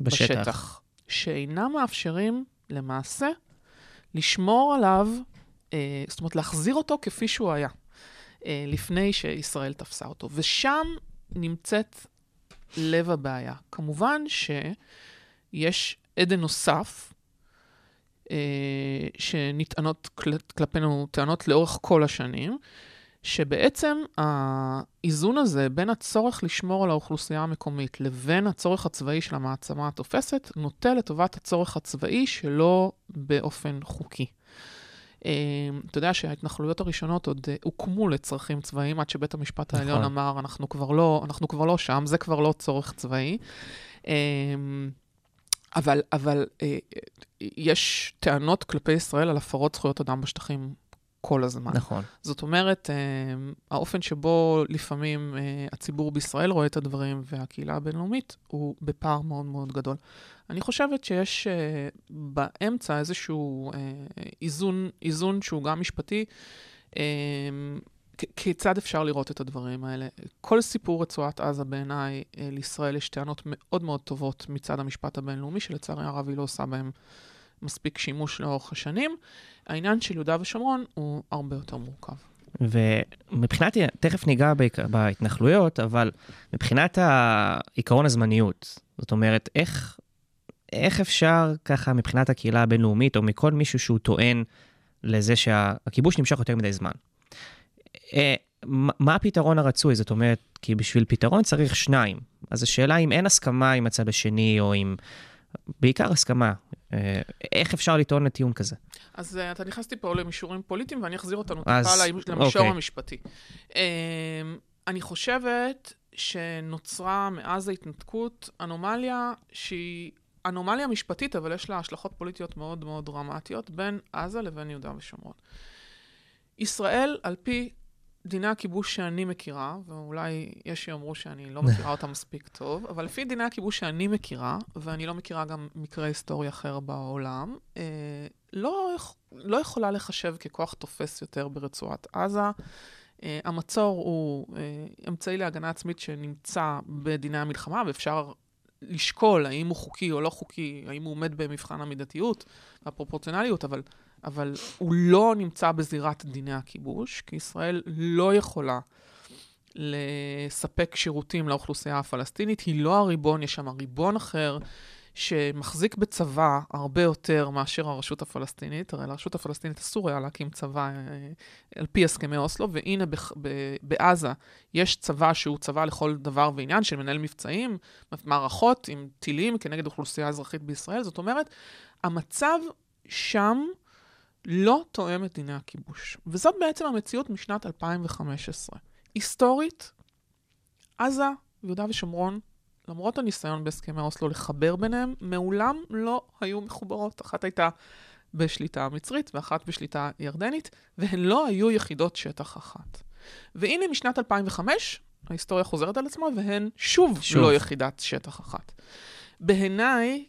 בשטח, בשטח שאינם מאפשרים למעשה לשמור עליו, אה, זאת אומרת להחזיר אותו כפי שהוא היה, אה, לפני שישראל תפסה אותו. ושם נמצאת לב הבעיה. כמובן שיש עדן נוסף, שנטענות כלפינו טענות לאורך כל השנים, שבעצם האיזון הזה בין הצורך לשמור על האוכלוסייה המקומית לבין הצורך הצבאי של המעצמה התופסת, נוטה לטובת הצורך הצבאי שלא באופן חוקי. אתה יודע שההתנחלויות הראשונות עוד הוקמו לצרכים צבאיים, עד שבית המשפט העליון אמר, אנחנו כבר לא, אנחנו כבר לא שם, זה כבר לא צורך צבאי. אבל, אבל אה, יש טענות כלפי ישראל על הפרות זכויות אדם בשטחים כל הזמן. נכון. זאת אומרת, אה, האופן שבו לפעמים אה, הציבור בישראל רואה את הדברים והקהילה הבינלאומית הוא בפער מאוד מאוד גדול. אני חושבת שיש אה, באמצע איזשהו אה, איזון, איזון שהוא גם משפטי, אה, כיצד אפשר לראות את הדברים האלה? כל סיפור רצועת עזה בעיניי, לישראל יש טענות מאוד מאוד טובות מצד המשפט הבינלאומי, שלצערי הרב היא לא עושה בהם מספיק שימוש לאורך השנים. העניין של יהודה ושומרון הוא הרבה יותר מורכב. ומבחינת, תכף ניגע בהתנחלויות, אבל מבחינת העיקרון הזמניות, זאת אומרת, איך, איך אפשר ככה מבחינת הקהילה הבינלאומית, או מכל מישהו שהוא טוען לזה שהכיבוש נמשך יותר מדי זמן? מה הפתרון הרצוי? זאת אומרת, כי בשביל פתרון צריך שניים. אז השאלה אם אין הסכמה עם הצד השני, או אם... בעיקר הסכמה. איך אפשר לטעון לטיעון כזה? אז אתה נכנסתי פה למישורים פוליטיים, ואני אחזיר אותנו טיפה למישור המשפטי. אני חושבת שנוצרה מאז ההתנתקות אנומליה שהיא אנומליה משפטית, אבל יש לה השלכות פוליטיות מאוד מאוד דרמטיות בין עזה לבין יהודה ושומרון. ישראל, על פי דיני הכיבוש שאני מכירה, ואולי יש שיאמרו שאני לא מכירה אותה מספיק טוב, אבל לפי דיני הכיבוש שאני מכירה, ואני לא מכירה גם מקרה היסטורי אחר בעולם, אה, לא, לא יכולה לחשב ככוח תופס יותר ברצועת עזה. אה, המצור הוא אה, אמצעי להגנה עצמית שנמצא בדיני המלחמה, ואפשר לשקול האם הוא חוקי או לא חוקי, האם הוא עומד במבחן המידתיות והפרופורציונליות, אבל... אבל הוא לא נמצא בזירת דיני הכיבוש, כי ישראל לא יכולה לספק שירותים לאוכלוסייה הפלסטינית, היא לא הריבון, יש שם הריבון אחר, שמחזיק בצבא הרבה יותר מאשר הרשות הפלסטינית, הרי לרשות הפלסטינית אסור היה להקים צבא על פי הסכמי אוסלו, והנה בעזה יש צבא שהוא צבא לכל דבר ועניין, של מנהל מבצעים, מערכות עם טילים כנגד אוכלוסייה אזרחית בישראל, זאת אומרת, המצב שם, לא תואם את דיני הכיבוש. וזאת בעצם המציאות משנת אלפיים וחמש עשרה. היסטורית, עזה ויהודה ושומרון, למרות הניסיון בהסכמי אוסלו לחבר ביניהם, מעולם לא היו מחוברות. אחת הייתה בשליטה מצרית ואחת בשליטה ירדנית, והן לא היו יחידות שטח אחת. והנה משנת אלפיים וחמש, ההיסטוריה חוזרת על עצמה, והן שוב, שוב. לא יחידת שטח אחת. בעיניי,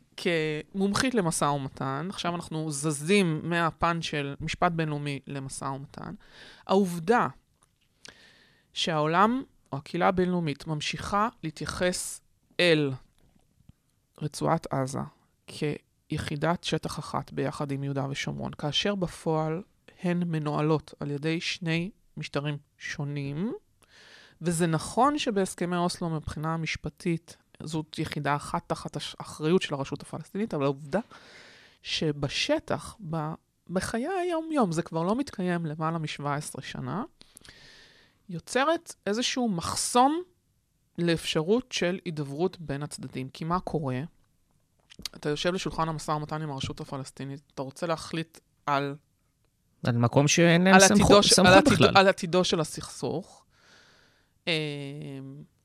כמומחית למשא ומתן, עכשיו אנחנו זזים מהפן של משפט בינלאומי למשא ומתן, העובדה שהעולם או הקהילה הבינלאומית ממשיכה להתייחס אל רצועת עזה כיחידת שטח אחת ביחד עם יהודה ושומרון, כאשר בפועל הן מנועלות על ידי שני משטרים שונים, וזה נכון שבהסכמי אוסלו מבחינה משפטית, זאת יחידה אחת תחת האחריות של הרשות הפלסטינית, אבל העובדה שבשטח, בחיי היום-יום, זה כבר לא מתקיים למעלה מ-שבע עשרה שנה, יוצרת איזשהו מחסום לאפשרות של הידברות בין הצדדים. כי מה קורה? אתה יושב לשולחן המשא ומתן עם הרשות הפלסטינית, אתה רוצה להחליט על... על מקום שאין להם סמכות בכלל. על עתידו של הסכסוך.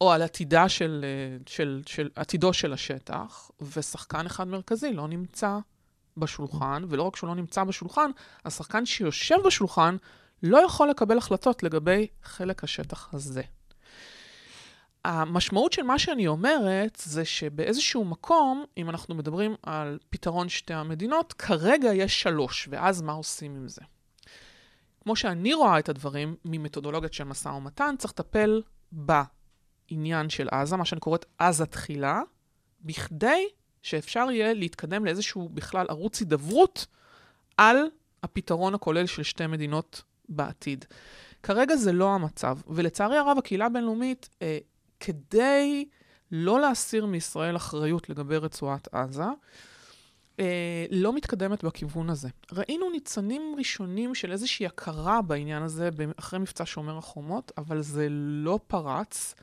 או על עתידה של, של, של, עתידו של השטח, ושחקן אחד מרכזי לא נמצא בשולחן, ולא רק שהוא לא נמצא בשולחן, השחקן שיושב בשולחן לא יכול לקבל החלטות לגבי חלק השטח הזה. המשמעות של מה שאני אומרת, זה שבאיזשהו מקום, אם אנחנו מדברים על פתרון שתי המדינות, כרגע יש שלוש, ואז מה עושים עם זה? כמו שאני רואה את הדברים ממתודולוגיה של משא ומתן, צריך לטפל בעניין של עזה, מה שאני קוראת עזה תחילה, בכדי שאפשר יהיה להתקדם לאיזשהו בכלל ערוץ הידברות על הפתרון הכולל של שתי מדינות בעתיד. כרגע זה לא המצב, ולצערי הרב הקהילה הבינלאומית, אה, כדי לא להסיר מישראל אחריות לגבי רצועת עזה, לא מתקדמת בכיוון הזה. ראינו ניצנים ראשונים של איזושהי הכרה בעניין הזה אחרי מבצע שומר החומות, אבל זה לא פרץ,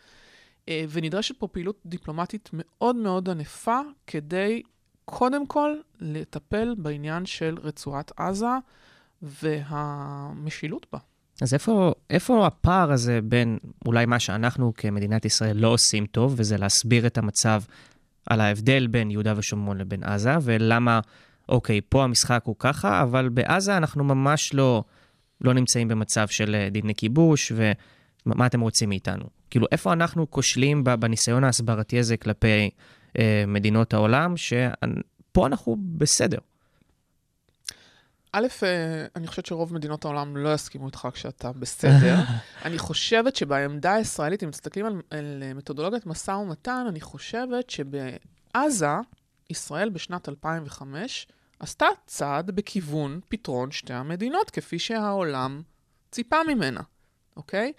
ונדרשת פה פעילות דיפלומטית מאוד מאוד ענפה, כדי קודם כל לטפל בעניין של רצועת עזה והמשילות בה. אז איפה, איפה הפער הזה בין אולי מה שאנחנו כמדינת ישראל לא עושים טוב, וזה להסביר את המצב על ההבדל בין יהודה ושומרון לבין עזה, ולמה, אוקיי, פה המשחק הוא ככה, אבל בעזה אנחנו ממש לא, לא נמצאים במצב של דיני כיבוש, ומה אתם רוצים מאיתנו? כאילו, איפה אנחנו כושלים בניסיון ההסברתי הזה כלפי אה, מדינות העולם, שפה אנחנו בסדר? א', אני חושבת שרוב מדינות העולם לא יסכימו איתך כשאתה בסדר. אני חושבת שבעמדה הישראלית, אם מסתכלים על, על מתודולוגיית משא ומתן, אני חושבת שבעזה, ישראל בשנת אלפיים וחמש, עשתה צעד בכיוון פתרון שתי המדינות, כפי שהעולם ציפה ממנה, אוקיי?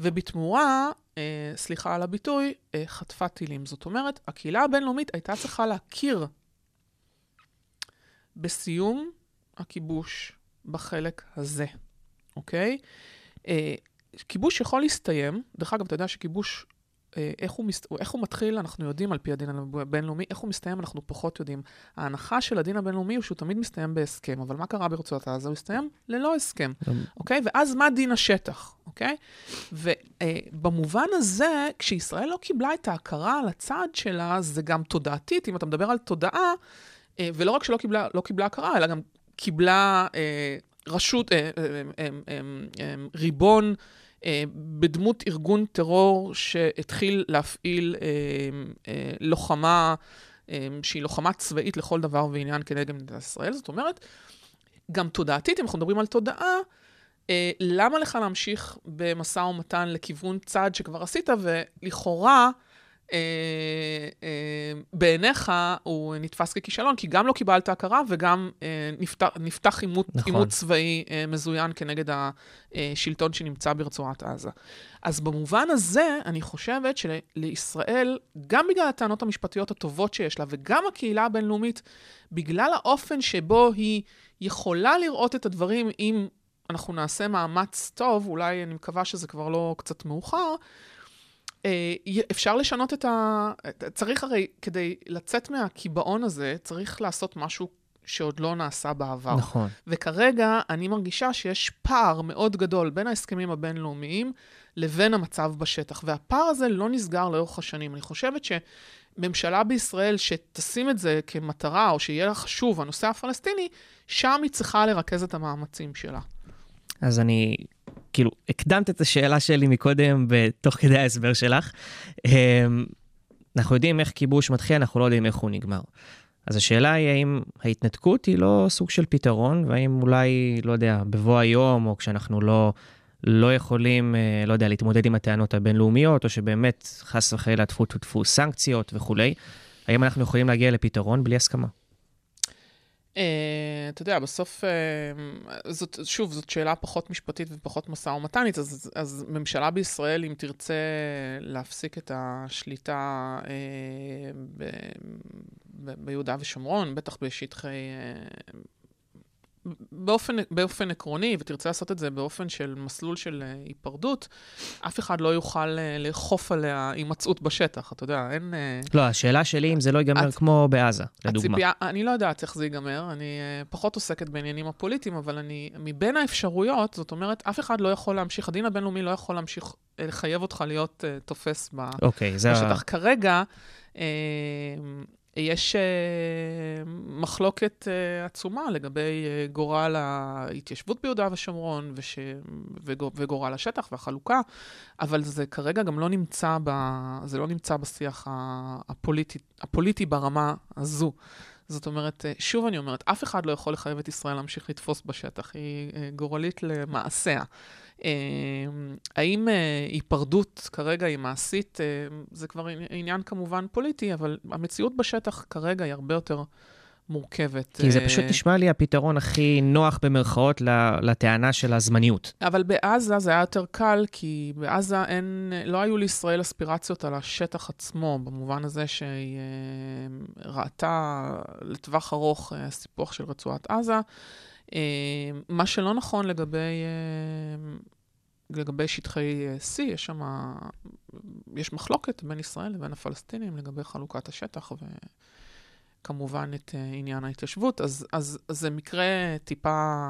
ובתמורה, אה, סליחה על הביטוי, אה, חטפה טילים. זאת אומרת, הקהילה הבינלאומית הייתה צריכה להכיר בסיום הכיבוש בחלק הזה, אוקיי? אה, כיבוש יכול להסתיים, דרך אגב, אתה יודע שכיבוש, אה, איך הוא מס... איך הוא מתחיל, אנחנו יודעים על פי הדין הבינלאומי, איך הוא מסתיים, אנחנו פחות יודעים. ההנחה של הדין הבינלאומי הוא שהוא תמיד מסתיים בהסכם, אבל מה קרה ברצועת עזה? הוא הסתיים ללא הסכם, אוקיי? ואז מה דין השטח, אוקיי? ובמובן הזה, כשישראל לא קיבלה את ההכרה על הצד שלה, זה גם תודעתית, אם אתה מדבר על תודעה, אה, ולא רק שלא קיבלה, לא קיבלה הכרה, אלא גם קיבלה אה, רשות, אה, אה, אה, אה, אה, ריבון בדמות ארגון טרור שהתחיל להפעיל לוחמה, שהיא לוחמה צבאית לכל דבר ועניין כנגד מדינת ישראל. זאת אומרת, גם תודעתית, אם אנחנו מדברים על תודעה, למה לך להמשיך במשא ומתן לכיוון צד שכבר עשית, ולכאורה בעיניך הוא נתפס ככישלון, כי גם לא קיבלת הכרה וגם נפתח עימות צבאי מזוין כנגד השלטון שנמצא ברצועת עזה. אז במובן הזה אני חושבת שלישראל, גם בגלל הטענות המשפטיות הטובות שיש לה, וגם הקהילה הבינלאומית, בגלל האופן שבו היא יכולה לראות את הדברים, אם אנחנו נעשה מאמץ טוב, אולי אני מקווה שזה כבר לא קצת מאוחר, אפשר לשנות את ה... צריך הרי, כדי לצאת מהקיבעון הזה, צריך לעשות משהו שעוד לא נעשה בעבר. נכון. וכרגע אני מרגישה שיש פער מאוד גדול בין ההסכמים הבינלאומיים לבין המצב בשטח, והפער הזה לא נסגר לאורך השנים. אני חושבת שממשלה בישראל שתשים את זה כמטרה, או שיהיה לה חשוב הנושא הפלסטיני, שם היא צריכה לרכז את המאמצים שלה. אז אני... כאילו, הקדמת את השאלה שלי מקודם, בתוך כדי ההסבר שלך. אנחנו יודעים איך כיבוש מתחיל, אנחנו לא יודעים איך הוא נגמר. אז השאלה היא, האם ההתנתקות היא לא סוג של פתרון, והאם אולי, לא יודע, בבוא היום, או כשאנחנו לא, לא יכולים, לא יודע, להתמודד עם הטענות הבינלאומיות, או שבאמת חס וחלילה תוטפו סנקציות וכולי, האם אנחנו יכולים להגיע לפתרון בלי הסכמה? אתה יודע, בסוף, שוב, זאת שאלה פחות משפטית ופחות מסע ומתנית, אז ממשלה בישראל, אם תרצה להפסיק את השליטה ביהודה ושומרון, בטח בשטחי, באופן עקרוני, ותרצה לעשות את זה באופן של מסלול של היפרדות, אף אחד לא יוכל לחוף עליה הימצאות בשטח, אתה יודע, אין... לא, השאלה שלי אם זה לא ייגמר כמו בעזה, לדוגמה. אני לא יודעת איך זה ייגמר, אני פחות עוסקת בעניינים הפוליטיים, אבל אני, מבין האפשרויות, זאת אומרת, אף אחד לא יכול להמשיך, הדין הבינלאומי לא יכול להמשיך לחייב אותך להיות תופס בשטח. כרגע... יש מחלוקת עצומה לגבי גורל ההתיישבות ביהודה ושומרון וגורל השטח והחלוקה, אבל זה כרגע גם לא נמצא זה לא נמצא בשיח הפוליטי הפוליטי ברמה הזו. זאת אומרת, שוב אני אומרת, אף אחד לא יכול לחייב את ישראל להמשיך לתפוס בשטח, היא גורלית למעשיה. האם היפרדות כרגע היא מעשית, זה כבר עניין כמובן פוליטי, אבל המציאות בשטח כרגע היא הרבה יותר מורכבת. כי זה פשוט נשמע לי הפתרון הכי נוח במרכאות לטענה של הזמניות. אבל בעזה זה היה יותר קל, כי בעזה אין, לא היו לישראל אספירציות על השטח עצמו, במובן הזה שהיא ראתה לטווח ארוך סיפוח של רצועת עזה. מה שלא נכון לגבי... לגבי שטחי C, יש שם, יש מחלוקת בין ישראל לבין הפלסטינים לגבי חלוקת השטח וכמובן את עניין ההתיישבות, אז, אז, אז זה מקרה טיפה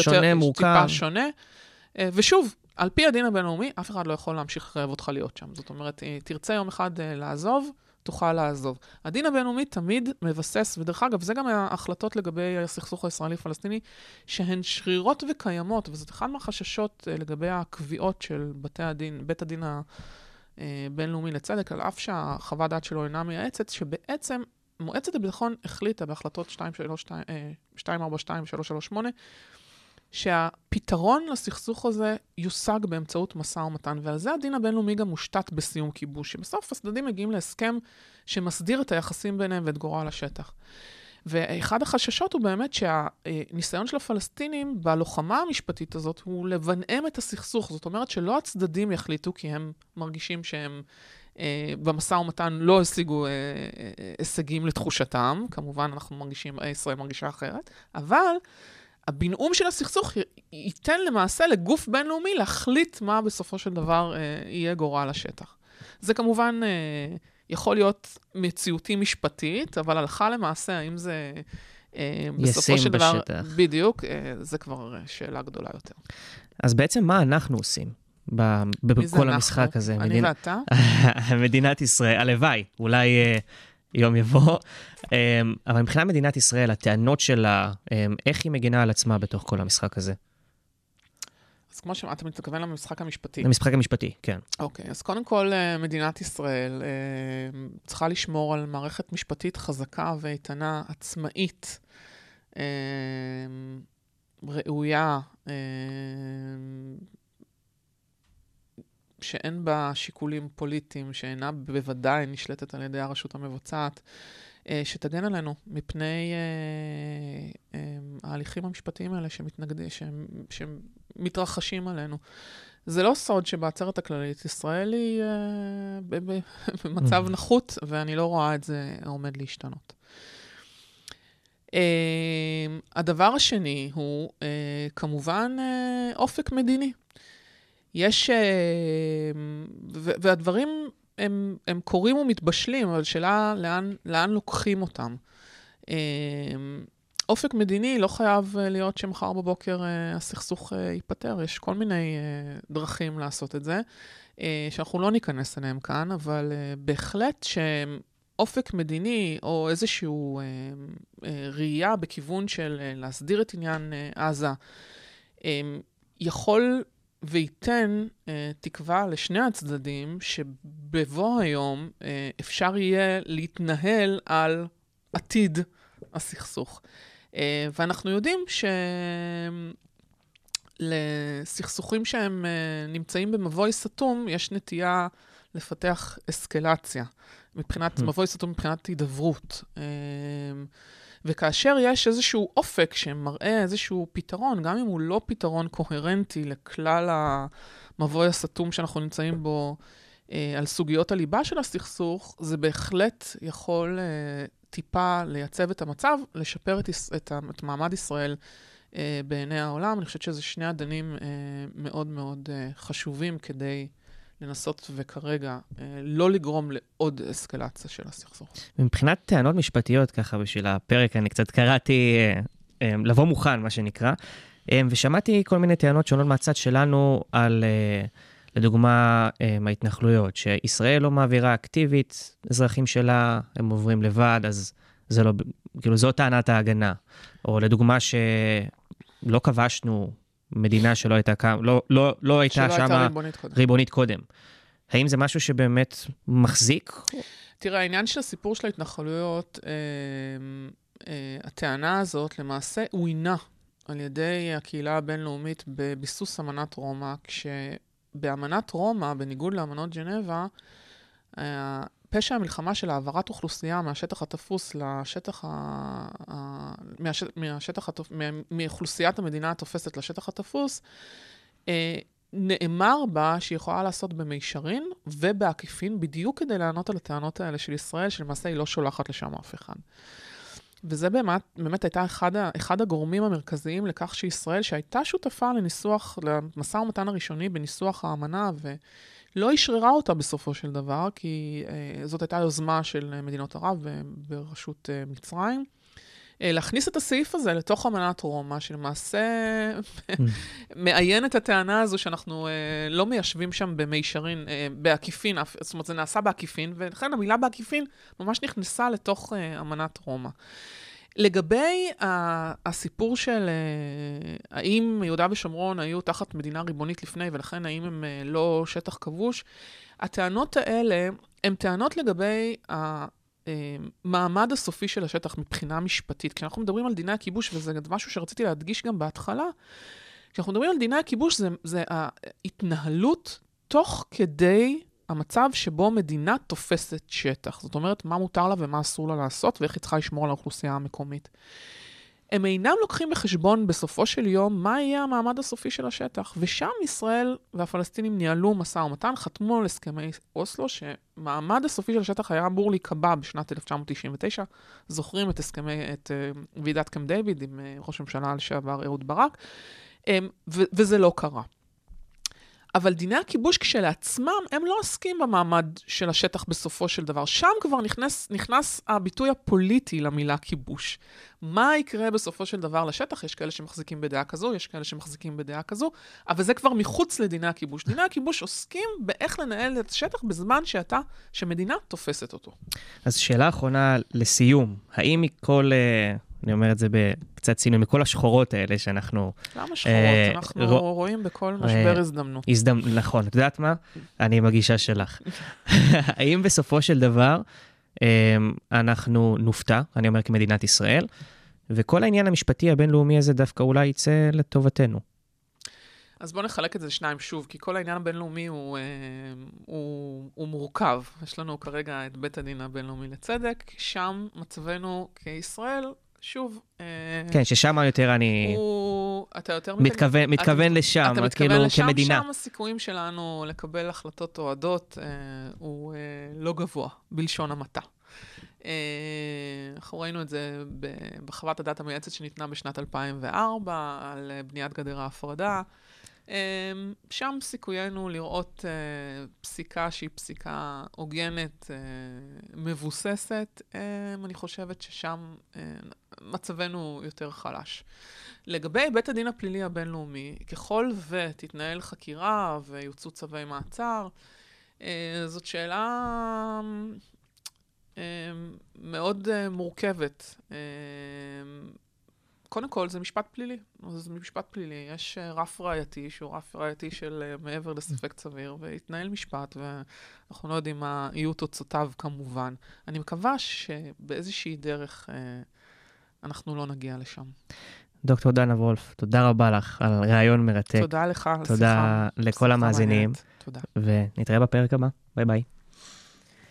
שונה, מורכב. ושוב, על פי הדין הבינלאומי, אף אחד לא יכול להמשיך לחייב אותך להיות שם. זאת אומרת, תרצה יום אחד לעזוב, תוכל לעזוב. הדין הבינלאומי תמיד מבסס, ודרך אגב, זה גם ההחלטות לגבי הסכסוך הישראלי-פלסטיני, שהן שרירות וקיימות, וזאת אחד מהחששות לגבי הקביעות של בתי הדין, בית הדין הבינלאומי לצדק, על אף שהחוות דעת שלו אינה מייעצת, שבעצם מועצת הביטחון החליטה בהחלטות שתיים ארבע שתיים, שלוש שלוש שמונה, שהפתרון לסכסוך הזה יושג באמצעות משא ומתן, ועל זה הדין הבינלאומי גם מושתת בסיום כיבוש, שבסוף הצדדים מגיעים להסכם שמסדיר את היחסים ביניהם ואת גורל השטח. ואחד החששות הוא באמת שהניסיון של הפלסטינים בלוחמה המשפטית הזאת הוא לבנעם את הסכסוך, זאת אומרת שלא הצדדים יחליטו כי הם מרגישים שהם אה, במשא ומתן לא השיגו אה, אה, הישגים לתחושתם, כמובן אנחנו מרגישים, ישראל מרגישה אחרת, אבל... הבינאום של הסכסוך ייתן למעשה לגוף בינלאומי להחליט מה בסופו של דבר אה, יהיה גורל השטח. זה כמובן אה, יכול להיות מציאותי משפטית, אבל הלכה למעשה, האם זה אה, בסופו של דבר... בשטח. בדיוק, אה, זה כבר שאלה גדולה יותר. אז בעצם מה אנחנו עושים? ב- בכל המשחק הזה. אני מדינ... ואתה? מדינת ישראל, הלוואי, אולי... אה... יום יבוא, אבל מבחינת מדינת ישראל, הטענות שלה, איך היא מגינה על עצמה בתוך כל המשחק הזה? אז כמו שאתה מתכוון למשחק המשפטי. למשחק המשפטי, כן. אוקיי, אז קודם כל מדינת ישראל צריכה לשמור על מערכת משפטית חזקה ואיתנה עצמאית, ראויה, שאין בה שיקולים פוליטיים, שאינה בוודאי נשלטת על ידי הרשות המבוצעת, שתגן עלינו מפני ההליכים המשפטיים האלה שמתנגדים, שמתרחשים עלינו. זה לא סוד שבעצרת הכללית ישראל היא במצב נחות, ואני לא רואה את זה עומד להשתנות. הדבר השני הוא כמובן אופק מדיני. יש, והדברים הם, הם קוראים ומתבשלים, אבל שאלה לאן, לאן לוקחים אותם. אופק מדיני לא חייב להיות שמחר בבוקר הסכסוך ייפטר. יש כל מיני דרכים לעשות את זה, שאנחנו לא ניכנס אליהם כאן, אבל בהחלט שאופק מדיני או איזשהו ראייה בכיוון של להסדיר את עניין עזה, יכול וייתן אה, תקווה לשני הצדדים שבבוא היום אה, אפשר יהיה להתנהל על עתיד הסכסוך. אה, ואנחנו יודעים שלסכסוכים שהם אה, נמצאים במבוי סתום, יש נטייה לפתח אסקלציה, מבחינת mm. מבוי סתום, מבחינת הידברות. אה, וכאשר יש איזשהו אופק שמראה איזשהו פתרון, גם אם הוא לא פתרון קוהרנטי לכלל המבוי הסתום שאנחנו נמצאים בו אה, על סוגיות הליבה של הסכסוך, זה בהחלט יכול אה, טיפה לייצב את המצב, לשפר את, את, את מעמד ישראל אה, בעיני העולם. אני חושבת שזה שני עדנים אה, מאוד מאוד אה, חשובים כדי לנסות וכרגע לא לגרום לעוד אסקלציה של הסכסוך. מבחינת טענות משפטיות, ככה בשביל הפרק, אני קצת קראתי לבוא מוכן, מה שנקרא, ושמעתי כל מיני טענות שונות מהצד שלנו על, לדוגמה, ההתנחלויות, שישראל לא מעבירה אקטיבית, אזרחים שלה, הם עוברים לבד, אז זה לא, כאילו, זו טענת ההגנה. או לדוגמה שלא כבשנו מדינה שלא הייתה קם, לא, לא, לא הייתה שמה ריבונית קודם. ריבונית קודם. האם זה משהו שבאמת מחזיק? תראה, העניין של הסיפור של ההתנחלויות, אה, אה, הטענה הזאת למעשה הוינה על ידי הקהילה הבינלאומית בביסוס אמנת רומא, כשבאמנת רומא, בניגוד לאמנות ג'נבה, אה, פשע המלחמה של העברת אוכלוסייה מהשטח התפוס לשטח ה... מהשטח, מהשטח התופ... מאוכלוסיית המדינה התופסת לשטח התפוס, נאמר בה שהיא יכולה לעשות במישרין ובעקיפין, בדיוק כדי לענות על הטענות האלה של ישראל, שלמעשה היא לא שולחת לשם אף אחד. וזה באמת, באמת הייתה אחד, אחד הגורמים המרכזיים לכך שישראל, שהייתה שותפה לניסוח, למשא ומתן הראשוני בניסוח האמנה, ו... לא ישררה אותה בסופו של דבר, כי אה, זאת הייתה יוזמה של מדינות ערב אה, בראשות אה, מצרים. אה, להכניס את הסעיף הזה לתוך אמנת רומא, שלמעשה מעיין את הטענה הזו שאנחנו אה, לא מיישבים שם במישרין, אה, בעקיפין, זאת אומרת זה נעשה בעקיפין, ולכן המילה בעקיפין ממש נכנסה לתוך אה, אמנת רומא. לגבי הסיפור של האם יהודה ושומרון היו תחת מדינה ריבונית לפני, ולכן האם הם לא שטח כבוש, הטענות האלה הן טענות לגבי המעמד הסופי של השטח מבחינה משפטית. כשאנחנו מדברים על דיני הכיבוש, וזה משהו שרציתי להדגיש גם בהתחלה, כשאנחנו מדברים על דיני הכיבוש, זה, זה ההתנהלות תוך כדי המצב שבו מדינה תופסת שטח. זאת אומרת, מה מותר לה ומה אסור לה לעשות, ואיך היא צריכה לשמור על האוכלוסייה המקומית. הם אינם לוקחים בחשבון בסופו של יום מה יהיה המעמד הסופי של השטח, ושם ישראל והפלסטינים ניהלו משא ומתן, חתמו על הסכמי אוסלו, שמעמד הסופי של השטח היה אמור להיקבע בשנת אלף תשע מאות תשעים ותשע. זוכרים את הסכמי, את ועידת קמפ דיוויד עם ראש הממשלה לשעבר אהוד ברק, ו- וזה לא קרה. אבל דיני הכיבוש כשלעצמם, הם לא עסקים במעמד של השטח בסופו של דבר. שם כבר נכנס, נכנס הביטוי הפוליטי למילה כיבוש. מה יקרה בסופו של דבר לשטח? יש כאלה שמחזיקים בדעה כזו, יש כאלה שמחזיקים בדעה כזו, אבל זה כבר מחוץ לדיני הכיבוש. דיני הכיבוש עוסקים באיך לנהל את השטח בזמן שאתה, שמדינה תופסת אותו. אז שאלה אחרונה לסיום, האם מכל, אני אומר את זה קצת סינוי מכל השחורות האלה שאנחנו... למה שחורות? אנחנו רואים בכל משבר הזדמנות. נכון, את יודעת מה? אני מגישה שלך. האם בסופו של דבר אנחנו נופתע, אני אומר כמדינת ישראל, וכל העניין המשפטי הבינלאומי הזה דווקא אולי יצא לטובתנו? אז בואו נחלק את זה לשניים שוב, כי כל העניין הבינלאומי הוא, הוא, הוא מורכב. יש לנו כרגע את בית הדין הבינלאומי לצדק, שם מצבנו כישראל, שוב... כן, ששם יותר אני... הוא, אתה יותר מתכוון, מתכוון אתה, לשם, אתה מתכוון כאילו לשם, כמדינה. שם הסיכויים שלנו לקבל החלטות תועדות הוא לא גבוה, בלשון המעטה. אנחנו ראינו את זה בחוות הדעת המייעצת שניתנה בשנת אלפיים וארבע על בניית גדר ההפרדה. שם סיכויינו לראות פסיקה שהיא פסיקה הוגנת, מבוססת. אני חושבת ששם מצבנו יותר חלש. לגבי בית הדין הפלילי הבינלאומי, ככל ותתנהל חקירה ויוצאו צווי מעצר, זאת שאלה... מאוד מורכבת. קודם כל, זה משפט פלילי. זה משפט פלילי. יש רף ראייתי, שהוא רף ראייתי של מעבר לספק סביר, והתנהל משפט, ואנחנו לא יודעים מה יהיו תוצאותיו כמובן. אני מקווה שבאיזושהי דרך אנחנו לא נגיע לשם. דוקטור דנה וולף, תודה רבה לך על רעיון מרתק. תודה לך. תודה לכל המאזינים. ונתראה בפרק הבא. ביי ביי.